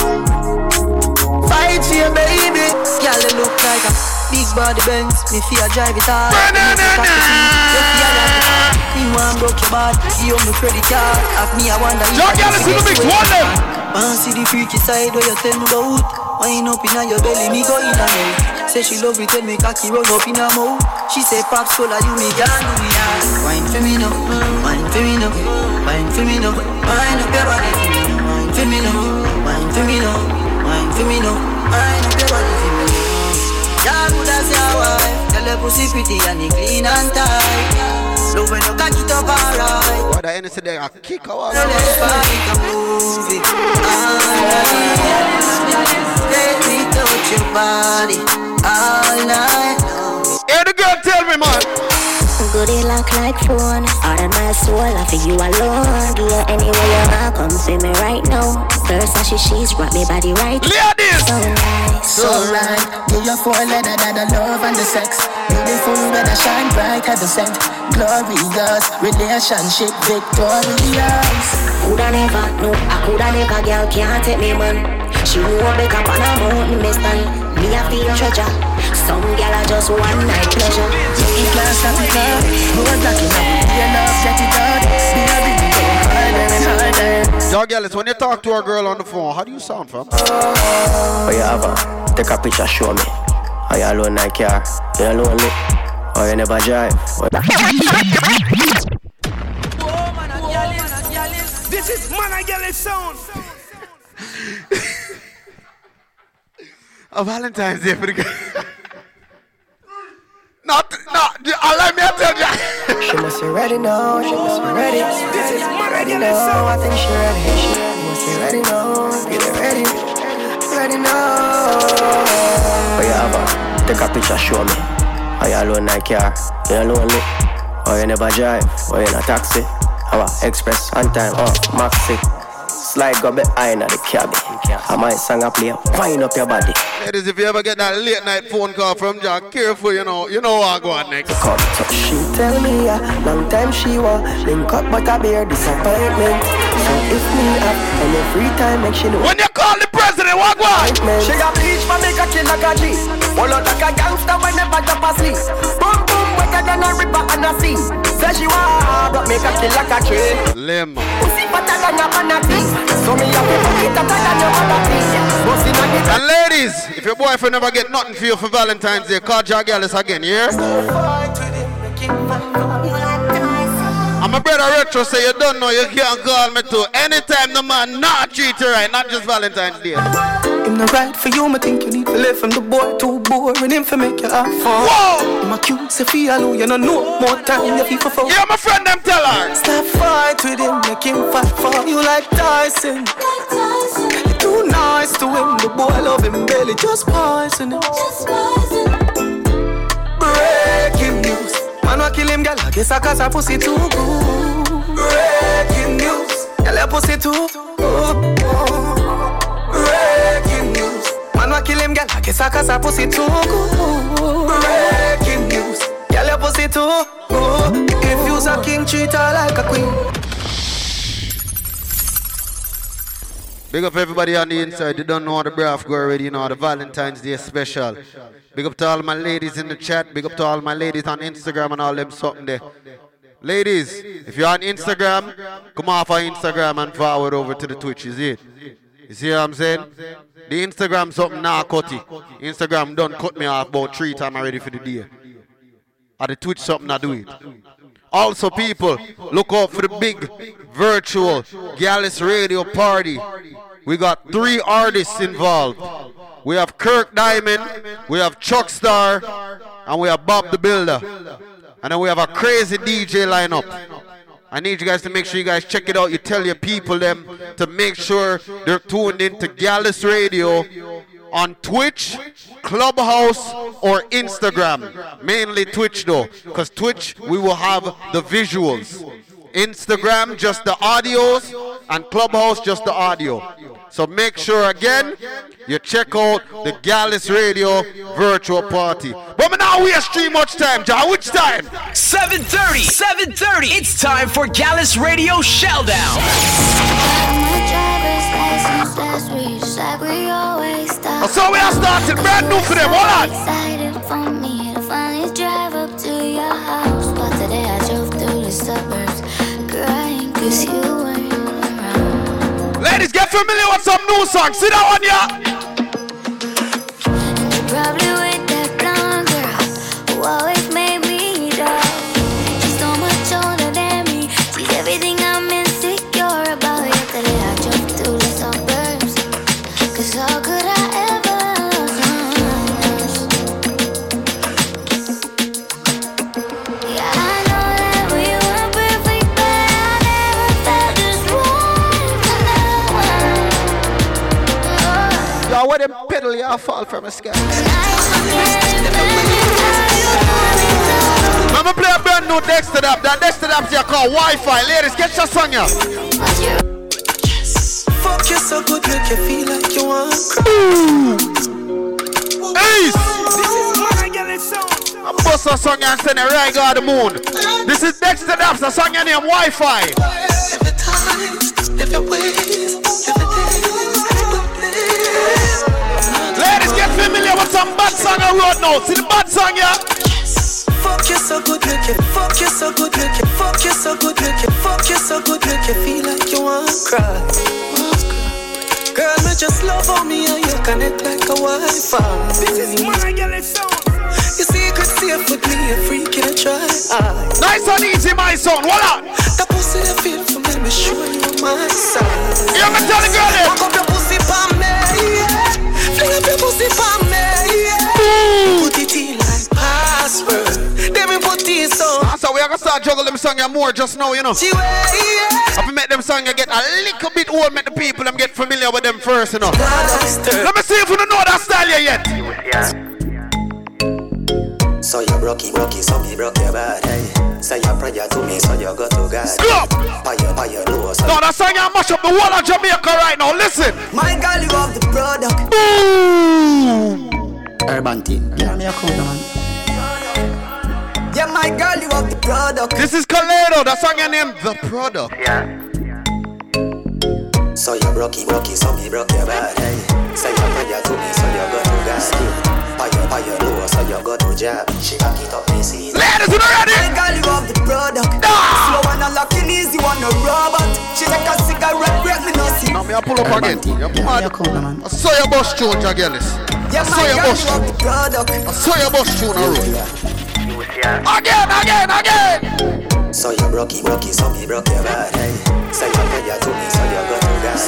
Fight for your baby. Girl, you look like a big body Benz. Me fear drive it hard. Me take off the seat. You fear that it hard. Me want broke your body. You owe me credit card. Have me, I wonder if I can see the big one. Man, see the freaky side where you tell me about. Wine up inna your belly, me go inna mouth. Say she love it when me cocky run up inna mouth. She say pops full of you, me can't do me hard. Wine for me now, wine for me now, wine for me now. Wine up your body for me, wine for me now, wine for me now. Wine for me now, wine up your body for me now. Y'all good as your wife. Tell her pussy pretty and it clean and tight. Love when you cock it up alright. Why the end today I kick our ass. Let's fight a movie. Let me touch your body all night long. Here the girl tell me man. Goody lock like phone. Out of my soul, I feel you alone. Yeah, anyway, you are, come see me right now. First, I she she's brought me body right. Ladies! So right, so right. Do your four letter that the love and the sex. Beautiful that I shine bright at the scent. Glorious, relationship victorious. Coulda never, no, I coulda never, girl can't take me man. She won't wake up on a mountain, miss time. Me a feel treasure. Some girl are just one night pleasure. You can't stop it now. No one's locking up. You're not set it out. Be a big girl. Harder and harder. Yo, Gallis, when you talk to a girl on the phone, how do you sound, fam? Oh, you have a, take a picture, show me. Are you alone in a car? You're lonely. Or you never drive? Oh, man, a Gallis, a Gallis. This is man, a Gallis sound. A Valentine's Day for the girl. Not, not, allow me to tell you. She must be ready now, she must be ready. This is my ready now, I think she ready. She must be ready now, get it ready. Ready now. Oh yeah, Abba, take a picture, show me. Are you alone in a car? You're lonely. Or you never drive, or you're in a taxi. Our express, on time, or maxi. Slide go behind at the cabin. I might sang a play, wind up your body. Ladies, if you ever get that late night phone call from Jack, careful, you know, you know I'll go on next. Come, so she tell me a uh, long time she want link up, but I bear disappointment. So if me up and every time make she know. When you call the president, walk one. She got bleach, but make a kill like a G. All out like a gangster, when never jump asleep. Boom, boom, wetter than a river and a sea. Say she want, but make a kill like a K. Lim. Pussy better than a banana. And ladies, if your boyfriend never get nothing for you for Valentine's Day, call Jack Gallis again, yeah? And my brother Retro say you don't know, you can't call me too. Anytime the man not treat you right, not just Valentine's Day. I'm not right for you, I think you need to live from the boy too boring, him for make you laugh. Whoa! I'm a cute, Sophia, I know you don't know more time, you people for. Yeah, my friend, them tell her. Stop fight with him, make him fight for you like Tyson. Like Tyson. You're too nice to him, the boy love him, barely just poison. Just poison. Breaking news. Man, I kill him, girl, I guess I cause I pussy too. Breaking news. Girl, I pussy too. Ooh. Breaking news. Man, I kill Kiss her cause her pussy too good. Breaking news, girl your pussy too good. If you's a king, treat her like a queen. Big up everybody on the inside. You don't know how the brav go already, you know, the Valentine's Day special. Big up to all my ladies in the chat. Big up to all my ladies on Instagram and all them something there. Ladies, if you're on Instagram, come off of Instagram and forward over to the Twitch, is it? You see what I'm saying? The Instagram something now cut it. Instagram done cut me off about three times already for the day. Or the Twitch something I do it. Also, people, look out for the big virtual Gallis Radio Party. We got three artists involved. We have Kirk Diamond, we have Chuck Star, and we have Bob the Builder. And then we have a crazy D J lineup. I need you guys to make sure you guys check it out. You tell your people them to make sure they're tuned in to Gallis Radio on Twitch, Clubhouse, or Instagram. Mainly Twitch though, because Twitch we will have the visuals. Instagram just the audios, and Clubhouse just the audio. So make sure again you check out the Gallis Radio virtual party. But now we are stream much time, John. Which time? seven thirty. seven thirty. It's time for Gallis Radio Shelldown. So we are starting brand new for them. Hold on. Excited for me to finally drive up to your house. But today I drove through the suburbs, crying cause you weren't around. Ladies, get familiar with some new songs. See that one, yeah? And you're probably with that blonde girl who always made me down. She's so much older than me. She's everything I'm insecure about. Yet today I drove through the suburbs, cause how could I? I fall from a sky. I'm gonna play a brand new Dexter Dap. That Dexter Dap here called Wi-Fi. Ladies, get your song here. Yes. Fuck you so good, make you feel like you want. Ooh. Ace. This is my Gallis song. I bust a song and send it right out of the moon. This is Dexter Dap's a song named Wi-Fi. Every time, every way, every day. Familiar with some bad song I wrote now. See the bad song, yeah? Yes. Fuck you so good, make you. Fuck you so good, make you. Fuck you so good, make you. Fuck you so good, make you feel like you wanna cry. Girl, me just love on me and you connect like a Wi-Fi. This is my Gallis song. You see, you could see it with me, a freak in a try. Nice and easy, my son. Voila. The pussy that feel for me, me sure you on my side. You ever tell the girl that? Fuck up your pussy for me, yeah. Fling up your pussy for me, yeah. Ooh. Put it in like password. Then we put it so. Ah, so we are gonna start juggling them song and more just now, you know. She way, yeah. If we make them song and get a little bit old, make the people them get familiar with them first, you know. Blaster. Let me see if we don't know that style yet. Yeah. So you broke it, broke it, so me broke your body. Say your prayer to me, so you go to God. Stop! Fire, fire, no, so no, that's how you mash up the wall of Jamaica right now, listen! My girl, you have the product. Boom! Urban team. Yeah, me a cool man. Yeah, my girl, you have the product. This is Coledo, that's how you name The Product. Yeah. So you broke it, broke it, so me broke your body. Say your prayer to me, so you go to God. Fire, fire, no, so you go to job. She back it up, this is. Ladies, you know ready? My girl, you have the product. Ah! Slow and unlocking easy, you want a robot. She take a cigarette, break me nothing. Now me a pull up again. You're mad. I saw your bus tune, Jagelis. I saw your bus tune. I saw your bus tune, Aru. Again, again, again. So you broke it, broke it, so me broke your body. Say your prayer to me, so you go to God.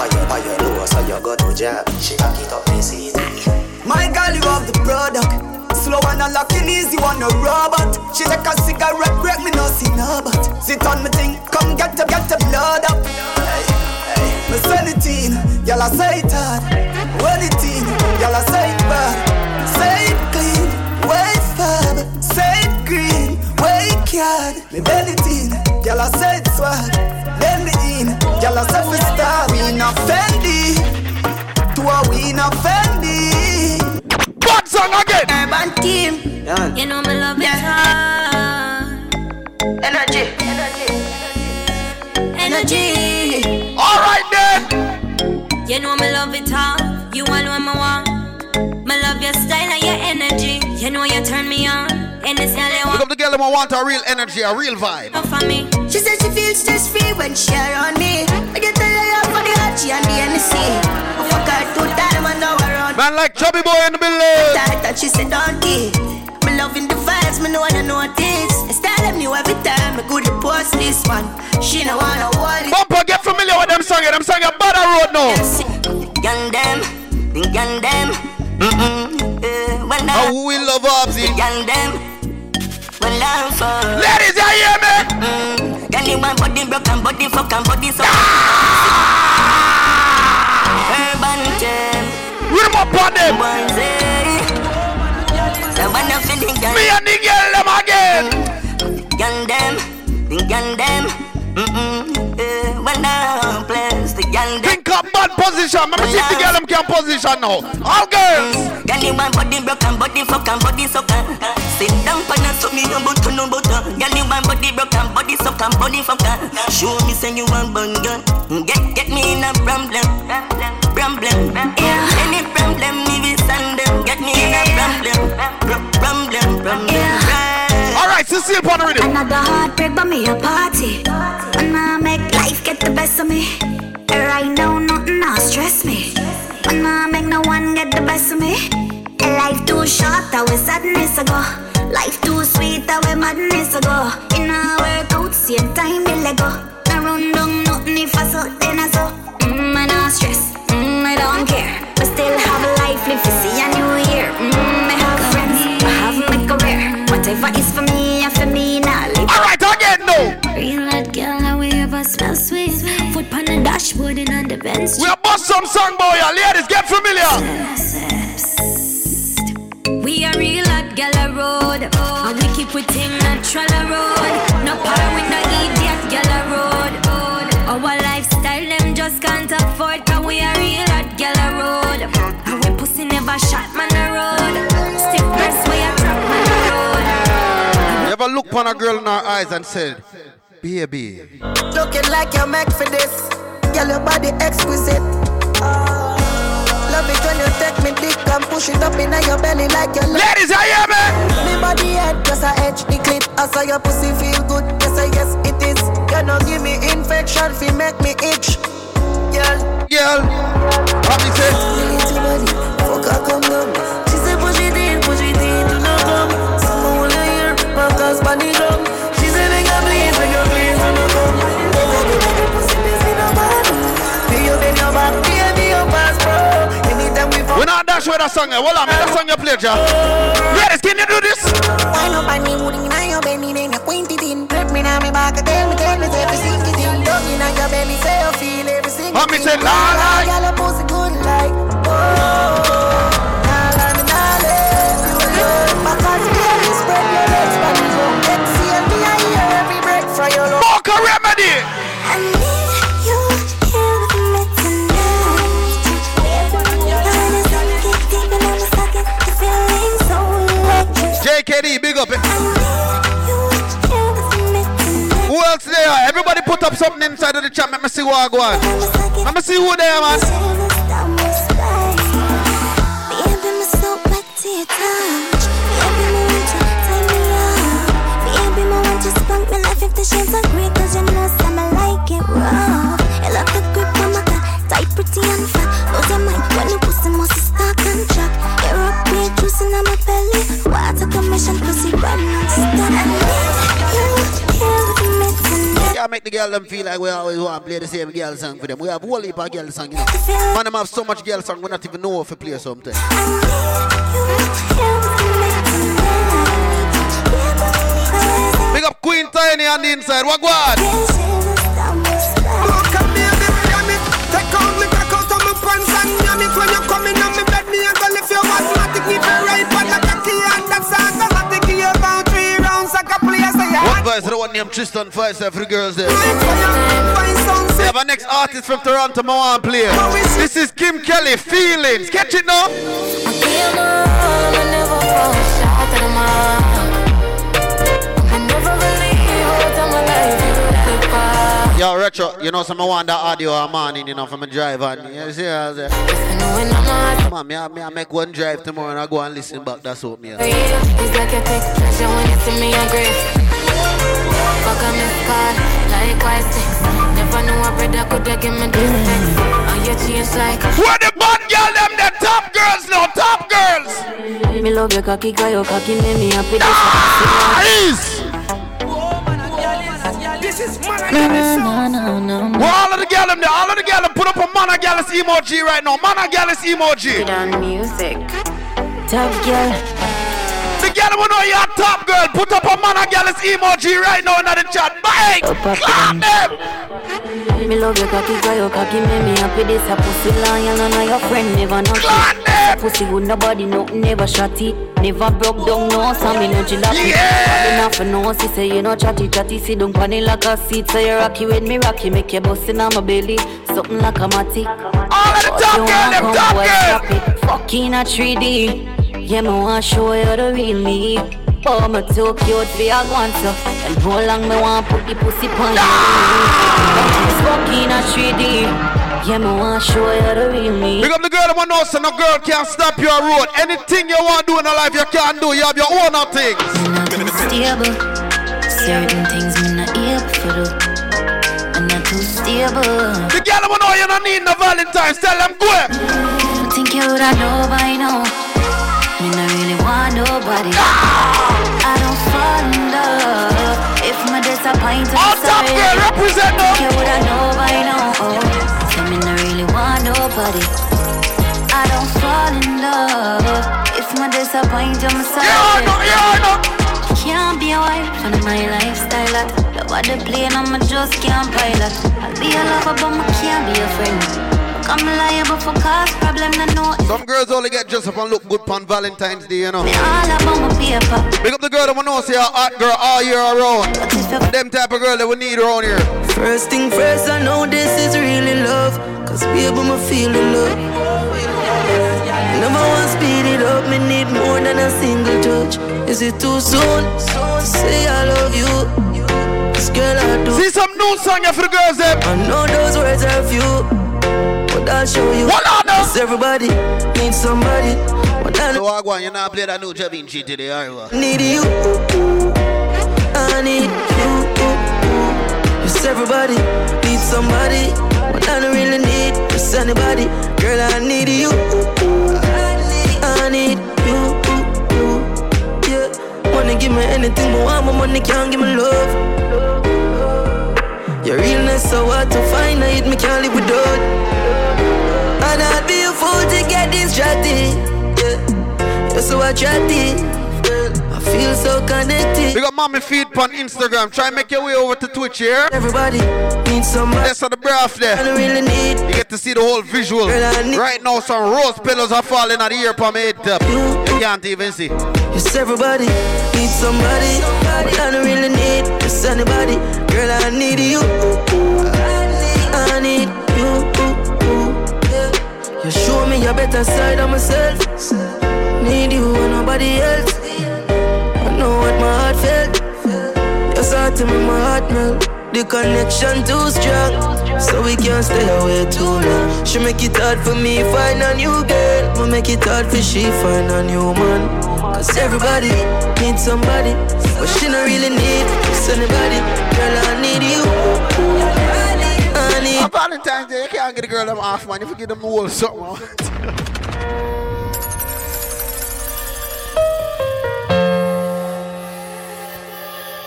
Fire, fire, no, so you go to job. She back it up, this is. My girl, you have the product. Slow and unlocking easy, you want a robot. She take a cigarette, break me, no see no but. Sit on me thing, come get the, get the blood up. Hey, hey. Me sell it in, y'all a say it hard. Well it in, y'all a say it bad. Say it clean, way fab. Say it green, way card. Me bend it in, y'all a say it swag. Bend it in, y'all a say we star. We not Fendi, to a we not Fendi. song again. Urban team, yeah. You know me love it all. Energy. Energy. Energy. All right then. You know me love it all. You all know me want. Me love your style and your energy. You know you turn me on. And it's all I want. Look up the girl that want a real energy, a real vibe. For me. She says she feels stress free when she around me. I get the love for the hot and the N C. I fuck her two times and now I run. Man like chubby boy in the building. Tight and she said donkey. Me loving the vibes, me know I know this. I style them new every time. I go to post this one. She no wanna worry. Bumper, get familiar with them songs. Them songs are bad road now. Young them, the young them. Mm-mm. Uh, when I oh, we love Obsy. Young them. Well, ladies, you hear me? Mm, can you want body broke and body fuck and body so? Urban gem. We up on them. The one of the girl. Me and the girl them again. Young them, the young them. Mm-mm. When I place the young them. Think up bad position. Remember, see the girl them can position now. All girls. Can you want body broke and body fuck and body so? Sit down for not me no butter, no butter. Girl, you want body broke and body suck and body fucker. Show me say you want bun gun. Get, get me in a problem. Problem, yeah. Any problem, me will send them. Get me in a problem. Problem, problem, yeah. Alright, Cecile Pond ready. Another heartbreak but me a party. And I make life get the best of me. Right now, nothing now stress me. And I make no one get the best of me. Life too short, I was sadness ago. Life too sweet, I wear madness ago. In a workout, same time, they let go. I run down nothing if I saw, then I saw. Mmm, I don't stress, mmm, I don't care. But still have a life, live to see a new year. Mmm, I have friends, I have my career. Whatever is for me, and for me, now live. Alright, again, no! Real hot girl, how we ever smell sweet. Foot pan the dashboard and on the bench. We'll bust some song, boy, y'all. Ladies, get familiar. We are real hot gala road, oh. And we keep with him natural road. No power with no idiot gala road, oh. Our lifestyle them just can't afford. Cause we are real hot gala road. And we pussy never shot man a road. Stiff press way a trap man a road. You ever look upon a girl in her eyes and said, baby, looking like you're made for this. Girl, your body exquisite. Oh. Love it when you take me dick and push it up in your belly like your love. Ladies, I hear me. Me body head, just a edge the clit. I saw your pussy feel good. Yes, I yes it is. You know give me infection, fi make me itch. Girl, girl, what me say? Little body, fuck her come down. She say push it in, push it in, do not come. Someone will hear, pop that Spanish drum. She say make a please, make a please, do not come. Never do make a pussy miss in a man. Do you bend your back, do you be your passport? We're not dash with that song, eh? Well, I'm that song you play, Jah. Ladies, can you do this? I know my name, would I your belly, then I quaint it in. Let me now, me back, I tell me, tell me, every single thing. Don't you know your belly, say you feel every single thing. I'm me say, la, la. Y'all are pussy good like, oh. La, la, me, la, la. You alone, my cause you can't be spread your legs, but you don't get to see me. I hear every break from your love. Fuck a remedy! I need you here with me tonight. J K D, big up. Who else there? Everybody put up something inside of the chat. Let me see who I go on. Let me see who there, man. Yeah, make the girl them feel like we always want to play the same girl song for them. We have a whole heap of girl song, you know. Man, them have so much girl song, we not even know if we play something. Big up Queen Tiny on the inside. What God? When you come in on me bed, me a go lift your asthmatic. If you ride on the cocky and that's automatic. You about three rounds, I can play as a yard. One voice, the one named Tristan Vice, every girl's there. We have our next artist from Toronto, Moan player. This is Kim Kelly, Feelings. Catch it now. I feel more Yo, Retro, you know, some want that audio a morning, you know, from a drive on. You see, I say, come on, me, I, me, I make one drive tomorrow and I go and listen back. That's what me. It's like you take pleasure when you see me on grace. Fuck a miss card, like I six. Never knew a brother could have given me this sex. And you change like. Where the bad girl, them, the top girls, no top girls. Me love your cocky, girl, your cocky, make me happy. Nice! This is Mana Gallis. No, no, no, no. Well, all of the gallum there, all of the gallum put up a Mana Gallis emoji right now. Mana Gallis emoji. Put on music. Top girl. The gallum will know you're a top girl. Put up a Mana Gallis emoji right now in the chat. Bye! Clap them! Me love your cocky, girl, your cocky make me happy. This a pussy lion, none of your friend never know. Clap them! Pussy good, nobody know, never shotty. Never broke down, no, so me no jilapi. Yeah! Enough for no, she say you no chatty chatty. Sit down panny like a seat, so you rocky with me rocky. Make you bustin' on my belly, something like a matty. All of the top girl, them top girl! Fucking a three D, yeah, me wanna show you the real me. Oh, me too cute for your guanter. And how long me wanna put the pussy on you? Fucking a three D. Yeah, me want to show you the real me. Big up the girl, I'm no so no girl can't stop your road. Anything you want to do in your life, you can do. You have your own things. I'm not too stable. Certain things I'm not able to do. I'm not too stable. The girl, I know you don't need no Valentine's. Tell them, go ahead. I think you would have know by now. Me not really want nobody. Ah! I don't fall in love. If my disappointment, I'm sorry. All top girl, represent them. I think you would have know by now. Oh. I mean, I really want nobody. I don't fall in love. If my disappointment, I'm sorry. Yeah, no, yeah, no. I can't be a wife on my lifestyle. At. Love at the plane, I'm just can't pilot. I'll be a lover, but I can't be a friend. I'm liable for cause problem, I know. Some girls only get dressed up and look good on Valentine's Day, you know. Me all about my paper. Pick up the girl that we know, say a hot girl all year around. Them type of girl that we need around here. First thing first, I know this is really love. Cause people me feeling love. Number one, speed it up. Me need more than a single touch. Is it too soon? Say I love you. This girl I do. See some new song for the girls there. I know those words are few, but I'll show you. What cause everybody needs somebody. But I know I want you not play that new Javinci today, alright? Need you. I need you. Everybody needs somebody, but I don't really need just anybody. Girl, I need you. I need you. Yeah, wanna give me anything, but want my money can't give me love. Your realness so hard to find, I hit me can't live without. And I'd be a fool to get distracted. Yeah, you're so attractive. I feel so connected. We got mommy feed on Instagram. Try and make your way over to Twitch here. Yeah? Everybody needs somebody. That's on the breath there. I don't really need. You get to see the whole visual. Girl, right now, some rose pillows are falling out of the ear from my head up. You can't even see. Yes, everybody needs somebody. But I don't really need just anybody. Girl, I need you. I need you. You show me your better side of myself. Need you and nobody else. I know what my heart felt. Your heart to me, my heart melt. The connection too strong, so we can't stay away too long. She make it hard for me, find a new girl. But make it hard for she, find a new man. Cause everybody needs somebody, but she don't really need anybody. Girl, I need you. I need you. On Valentine's Day, you can't get a girl them off, man. If you get them all something.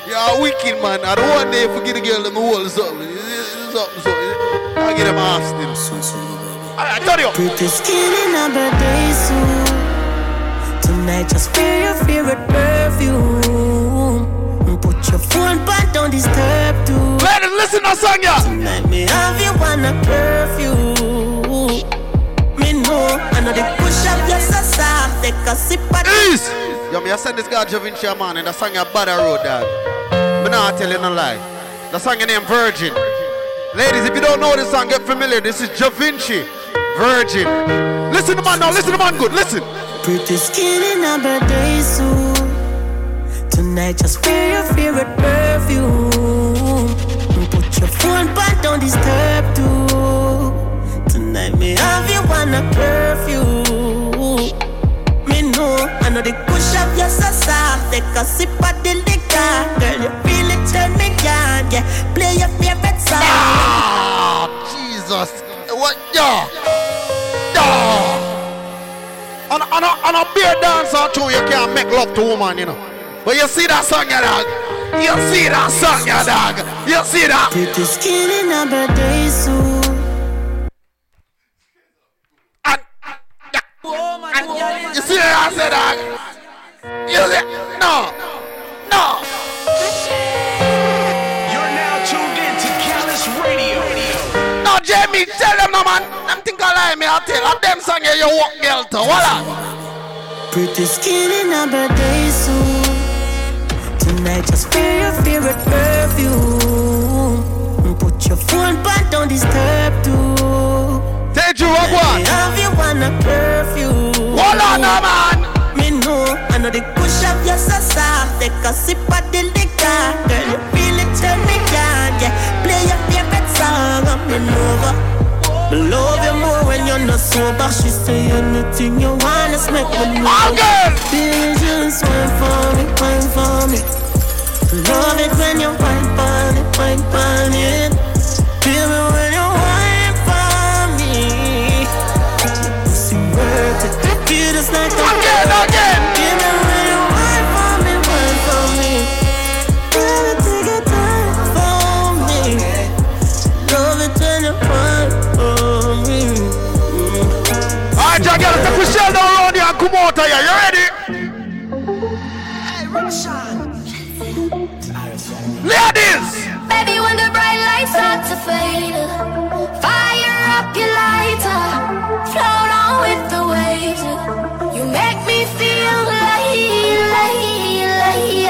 You're a wicked man. I don't want them forget the girl in the wall or something. Something, something. I get them off still. I, I tell you. Pretty skin in a birthday suit. Tonight just wear your favorite perfume. Put your phone back, don't disturb too. Ladies, listen to song, yeah. Tonight me have you on a perfume. Me know, I know they push up your soft. Take a sip at this. Yo, me I send this guy Javinci a man and that song a bada road, dog. I'm not telling a lie. The song is named Virgin. Ladies, if you don't know this song, get familiar. This is Javinci, Virgin. Listen to man now, listen to man good, listen. Pretty skin in a birthday suit. Tonight just wear your favorite perfume. Put The phone but don't disturb too. Tonight me have you on a curfew. Me know, I know the push up your so soft. Take a sip of the liquor. Girl, you feel it, turn me on. Yeah, play your favorite song. Ah, Jesus, what yeah. Yeah. On a, on, a, on a beer dancer too, you can't make love to woman, you know. But you see that song, you dog. You see that song, you dog. You see that. It is killing our birthday soon. And, and, oh my and God. You see that I said, dog. You see, no, no. You're now tuned in to Gallis Radio. No, Jamie, tell them no, man. I me, I tell of them song you walk girl to, voila. Pretty skin in a birthday suit. Tonight just wear your favorite perfume. Put your phone back, don't disturb too. Take you up one. Have you on a perfume? Voila, no man. Me know, I know the push up your so soft. Take a sip of the liquor. Girl, you feel it, turn me down. Yeah, play your favorite song. I'm in over. Love you more when you're not sober. She say anything you want, let's make me know. Oh, girl! Visions, wine for me, wine for me. Love it when you wine for it, wine for it. Feel me when you wine for me. Pussy worth it. Feel this like a again, again! Feel me when you wine for me, wine for me. Baby, take your time for me. Love it when you wine. Alright, y'all take we shell down around here and come out of here. You ready? Hey, Russian. Ladies! Baby, when the bright lights start to fade, fire up your lighter, float on with the waves. You make me feel like, like, like,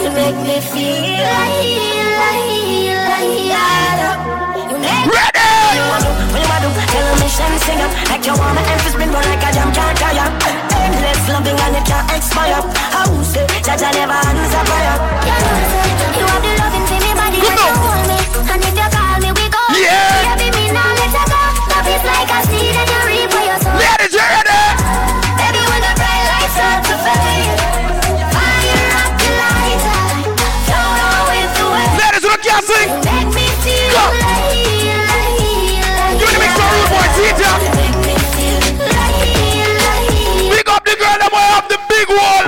you make me feel like, like, like, you make me feel like. When you are do, tell a mission, sing up. Like you want my emphasis, been run like a jam, can't tire. Endless loving and it can't expire. I will say, Jaja never answers a prayer. You know, you have the loving to me, body, you don't hold me. And if you call me, we go. Yeah, baby, me now, let her go. Love is like a seed and you reap for your soul. Ladies, you ready? Baby, when the bright lights start to fade, fire up the lighter, float on with the wind. Ladies, you can't sing. Make me feel like. Pick up the girl that might have the big wall.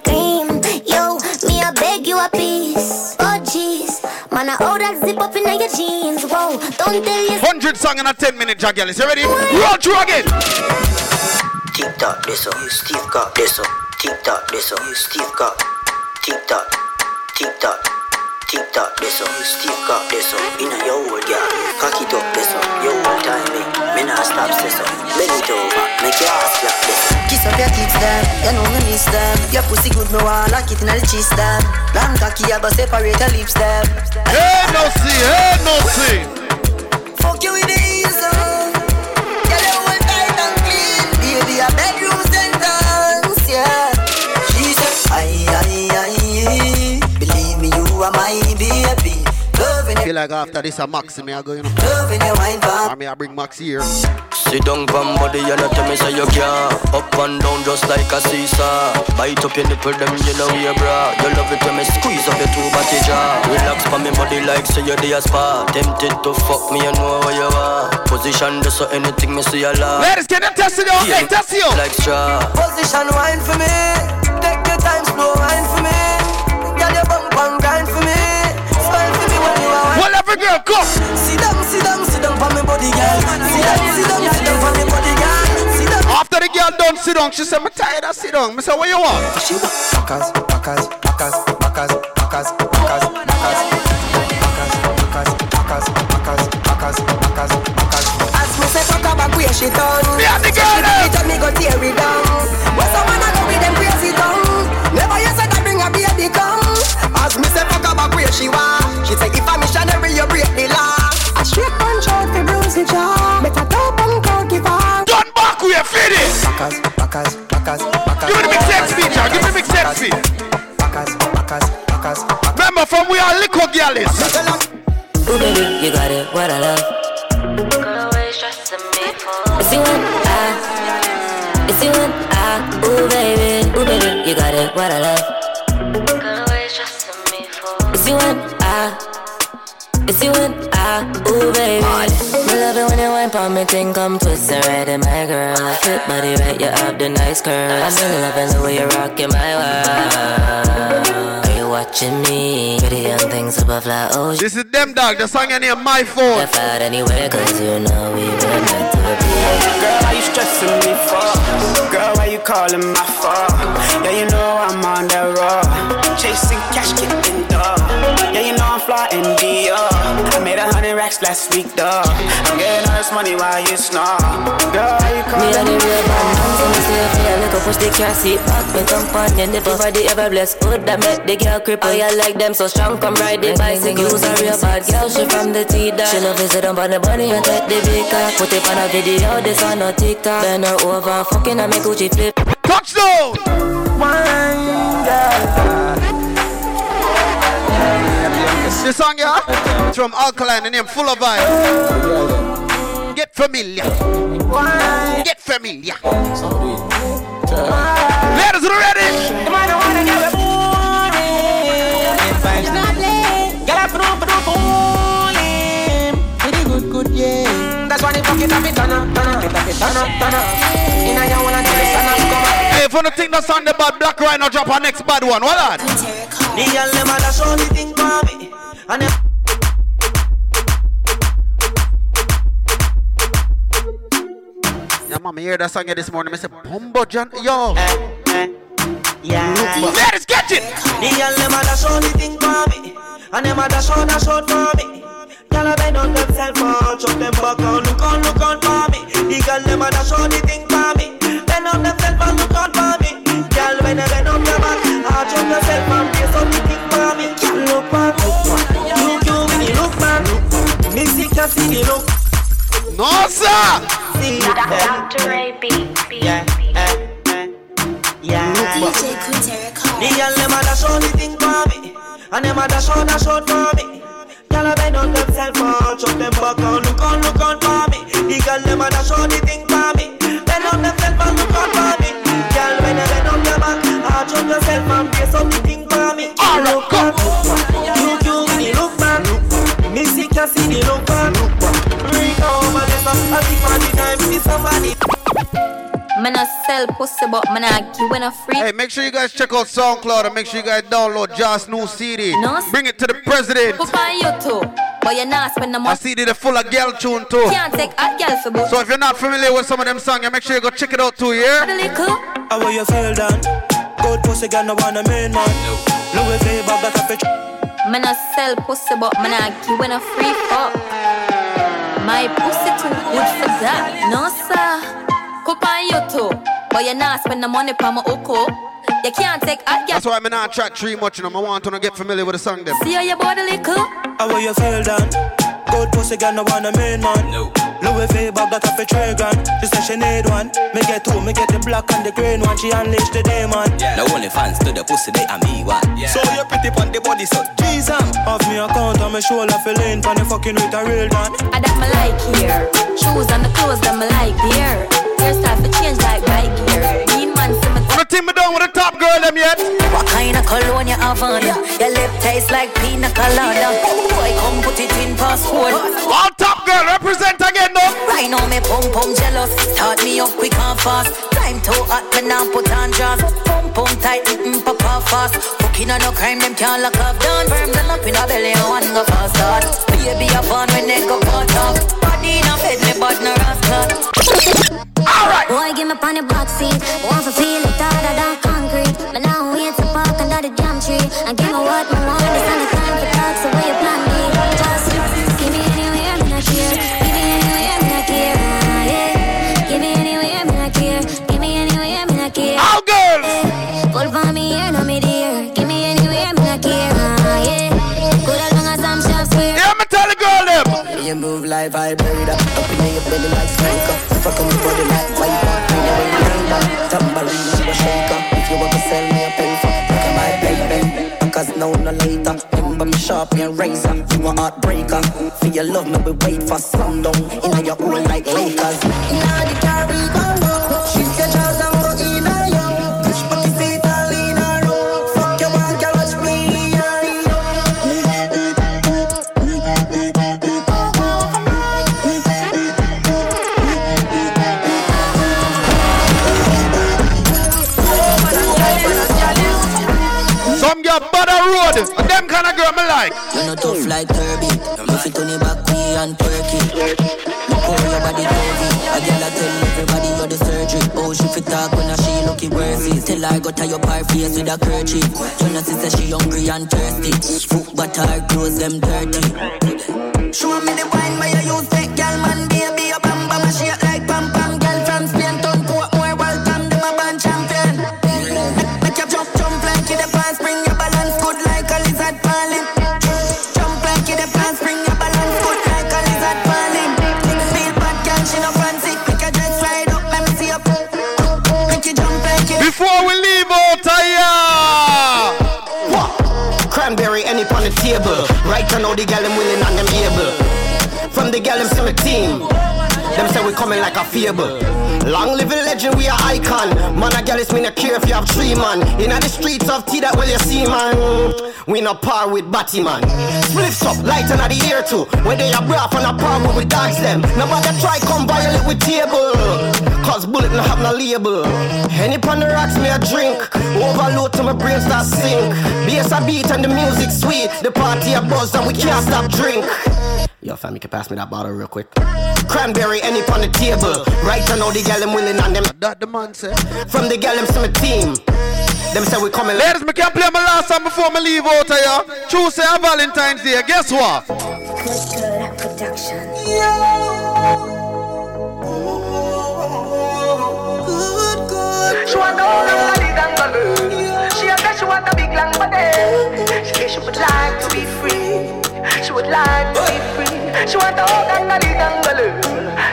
Cream, yo, me I beg you a piece. Oh jeez, man I hold that zip up in the jeans, whoa, don't tell you. Hundred song in a ten minute jag, Gallis. You ready? Roll through again. Tick tock, this up, Steve got this up. Tick tock, this up, Steve got. Tick tock, tick tock, tick tock, this up, Steve got this up. In a yo old girl, cock it up, this up, yo old time me, me nah stop this up. Bend it over, make your ass slap this up. Kiss up your kids them, you know me miss them. Your pussy good, me want lock it in a the cheese them. Long cocky, I go separate your lips them. Hey no see, hey no see. Fuck you with the easel. Get your whole tight and clean. Baby, a bedroom sentence, yeah. She said, aye, aye, aye. Believe me, you are my baby. Loving you. I feel like after this, I'm Maxi, me I go, you know. Loving your wine, I mean, I bring Maxi here. Sit down, body, you know, tell me, say you can. Up and down, just like a seesaw. Bite up your nipple, them, you know, your bra. You love it when me squeeze up your two-body jaw. Relax for me, body, like, say you're the spa. Tempted to fuck me, you know where you are. Position, just so anything, me see a lot. Ladies, can I test you? Okay, test you. Like straw. Position, wine for me. Take your time, slow wine for me. Get your bump and grind for me. Whatever girl, come. Sit down, sit down, sit down for me body girl. Sit down, sit down, sit down for me body girl. After the girl don't sit down, she said, I'm tired of sit down. I said, what you want? She want backers, backers, backers, backers, backers, backers, backers, backers, backers, backers, backers, backers, backers. As me say, fuck her back where she done. Yeah, the girl. She tell me go tear it down. When someone I go with them crazy tongue. Never you said I bring a baby come. As me say, fuck her back where she want. She said, if I'm missionary, you break the law. A straight punch out for bruise the jaw. Better dope and go give up. Turn back, we are finished. Backers, backers, backers, backers. Give me the big sex feed, y'all. Give me the big sex feed. Backers, backers, backers. Remember from we are Lico Gallis. Ooh, baby, you got it, what I love. Girl, always stressing me for. It's you and I. It's you and I. Ooh, baby. Ooh, baby, you got it, what I love. Girl, always stressing me for. It's you and it's you and I, ooh baby. I love it when you wine for me, think I'm twisting right in my girl. Fit body right, you have the nice curl. I'm in love and the way you're rocking my world. Are you watching me? Pretty young things above like ocean. This is them dog, the song in here, my phone. Left out anywhere, cause you know we were meant to be. Girl, why you stressing me for? Girl, why you calling my phone? Yeah, you know I'm on the road. Chasing cash, getting dog. Yeah, you know I'm flying D R. I made a hundred racks last week, dog. I'm getting all this money while you snore. Girl, you call me on the real bad man. So me say, feel like a push the car seat back. Me thump on your nipple for the ever blessed food that make the girl cripple. Oh, yeah, like them so strong, come ride the bicycle. You's a real bad girl, she from the T-Dot. She love visit on the bunny and take the baker. Put it on a video, this on a TikTok. Bend her over, fucking I make Gucci flip. Touchdown! One girl. This song, yeah? It's from Alkaline, the name Full of Vibes. Get familiar. Get familiar. Ladies, are ready? Am I the one that got a boring? It's not late. Get up and up and up and pretty good, good, yeah. That's why they fuck it up, it's on up, turn up, turn up, turn up, turn up. And I don't want to tell you, son, come on. Hey, if you don't think that's on the bad Black Rhino, drop our next bad one. What on? The girl never does only thing for me. And if yeah, mama, hear that song here this morning. I said, Bumbo John, yo. Eh, eh, yeah. Let's get it. The girl never does only thing for me. And never does all that short for me. Girl, I bend on themselves for chop them back on. Look on, look on for me. The girl never does only thing for me. Bend on themselves for look on for me. Girl, when I bend on your back, I chop myself from this only thing for me. Look for me. No, sir! Doctor A, B, B, B. Yeah, yeah. D J Kuteriko. The girl never dash only thing for me. I never dash on a short for me. Girl, I bend on themselves for chop them back on. Look on, look on for me. The girl never dash only thing for me. Bend on themselves for look on for me. Girl, when I bend on your back, I chop yourself and place on the thing for me. Look for me. Look you in the look back. Me see can see the look back. Man, I sell pussy, but man, I give when I free. Hey, make sure you guys check out SoundCloud and make sure you guys download Josh's new C D. No, bring it to the president. Put on YouTube. But you're not spending the money. I see they full of girl tune too. Can't take a girl for both. So if you're not familiar with some of them songs, yeah, make sure you go check it out too, yeah? I will you feel down. Good pussy girl, no one a main man. Louis V, Bob, that's a bitch. Man, I sell pussy, but man, I give you a free fuck. My pussy too good for that. No, sir. Cup on you too. But you're not spending the money for my oko. You can't take a girl. That's why I'm not track three much, you know. I want to get familiar with the song, them. See how your body little? I will you feel down. Good pussy girl, no one a main man. No. Louis V, Bob, that's a three grand. She said she need one. Me get two, me get the black and the green one. She unleashed the demon. Yeah. The only fans to the pussy, they are me one. Yeah. So you're pretty pon the body, so jeez, I'm off me account on my shoulder, feeling pon the fucking with a real man. I that me like here. Shoes and the clothes that me like here. Hairstyle for change like bike gear. Mean man, some. Wanna team me down with the top girl them yet? What kind of cologne you have on ya? Your lip tastes like pina colada. Boy, come put it in passport. All top girl represent again. No. Right now me pum pum jealous. Start me up quick and fast. Time too hot me now put on dress. Pum pum tight mm papa fast. Cooking on no crime them can't lock up down. Firm them up in a belly and one go fast hard. Baby a fun when they go cut off. Body in a bed me but no rascal. Alright. Boy give me pan the box seat. Want to feel it harder than concrete. But now we to park under the jam tree. And give me what my want. It's only time for talks away your plan me. Just give me anywhere I'm not here. You move like vibrator, up in your belly like spanker. If I come for the light, why you want me to be a rainbow? Tambourine, you a shaker. If you want to sell me a pen for, look at my baby. Because now no later, remember me sharp and razor. You a heartbreaker, for your love me we wait for sundown. In all your own like Lakers. In all the Caribbean, she's your child and go in a young. Push back your feet all in a row. Fuck your one, girl, watch me a road, and them kind of girl me like. You're not tough like Kirby. If you turn it back, we and Turkey. Look over your body, baby. I girl I tell everybody you're the surgery. Oh, she fit talk when she lucky worthy. Till I got her your pie face with a kerchief. Jonas says she hungry and thirsty. Foot but her clothes them dirty. Show me the wine by your youth, take girl man, baby. Your bam bam, she act like pam pam. Girl from Spain, turn to what more welcome. Them a band champion. Make your jump jump like you the pants spring. Before we leave out here, what? Cranberry any on the table. Right now the gal them willing and them able. From the gal them see my team. Them say we coming like a fable. Long living legend, we are icon. Man a gallus, me no care if you have three man. Inna the streets of T that will you see man. We no par with Batman. Spliffs up, light under the air too. When they are braff on a par with we dogs them. Nobody try come violate with table. Cause bullet no have no label. Any pon the rocks me a drink. Overload till my brain start sink. Bass a beat and the music sweet. The party a buzz and we can't stop drink. Yo fam, you can pass me that bottle real quick. Cranberry any on the table. Right now the gal them willing and them. That the man said. From the gal them to my team. Them say we coming. Ladies, me can play my last song before me leave out here. Tuesday and Valentine's Day. Guess what? Crystal Production. Good, good. She want all the money than the love. She said she want a big long body. She said she would like to be free. She would like to be free. She want a hug and a little.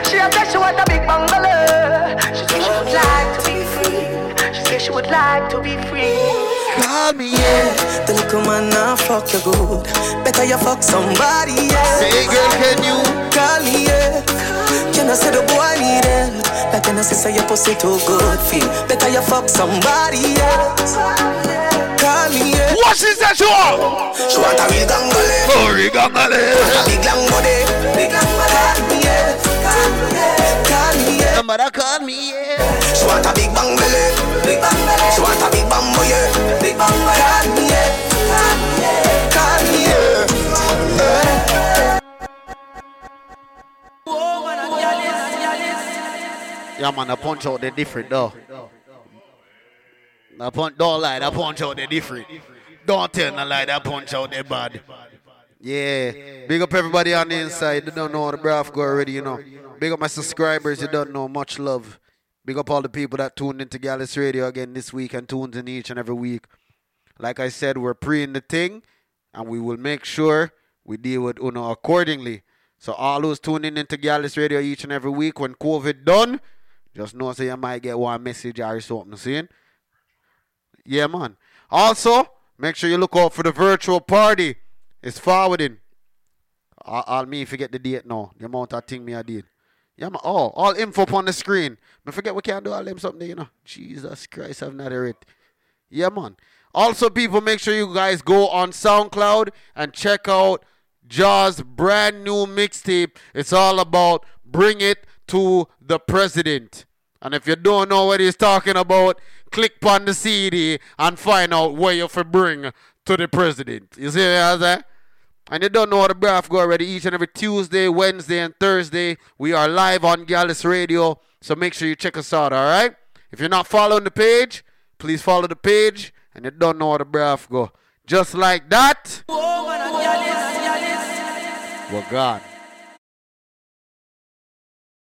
She said she want a big bungalow. She said she would like to be free. She said she would like to be free. Call me, yeah. The little man now fuck you good. Better you fuck somebody, yeah. Say girl, can you call me, yeah? Can I say the boy need it? Like can I say your pussy too good for you? Better you fuck somebody, yeah. What she said she want? She want a big gangale. Oh, big gangale. Big long body. Big long body. Call me, yeah. Somebody call me, yeah. She want a big bang belly. Big bang belly. She want a big bang boy, yeah. Big bang belly. Call me, yeah. Call me, yeah. Yeah, man, I punch out the different though. I punch, don't lie, I punch out the different. Don't tell no lie, I punch out the bad. Yeah. Big up everybody on the inside. You don't know the Brav go already, you know. Big up my subscribers, you don't know. Much love. Big up all the people that tuned into Gallis Radio again this week and tuned in each and every week. Like I said, we're pre-ing the thing, and we will make sure we deal with Uno accordingly. So all who's tuning into Gallis Radio each and every week, when COVID done, just know so you might get one message or something, see? Yeah, man. Also, make sure you look out for the virtual party. It's forwarding. I'll, I'll me forget the date now, the amount of thing me I did. Yeah, man. Oh, all info up on the screen. I forget we can't do all them something, you know. Jesus Christ, I've not heard it. Yeah, man. Also, people, make sure you guys go on SoundCloud and check out Jaw's brand new mixtape. It's all about Bring It to the President. And if you don't know what he's talking about, click on the C D and find out where you for bring to the president. You see what I'm saying? And you don't know how the Braff go already. Each and every Tuesday, Wednesday, and Thursday, we are live on Gallis Radio. So make sure you check us out, all right? If you're not following the page, please follow the page. And you don't know how the Braff go. Just like that. Oh, we're gone.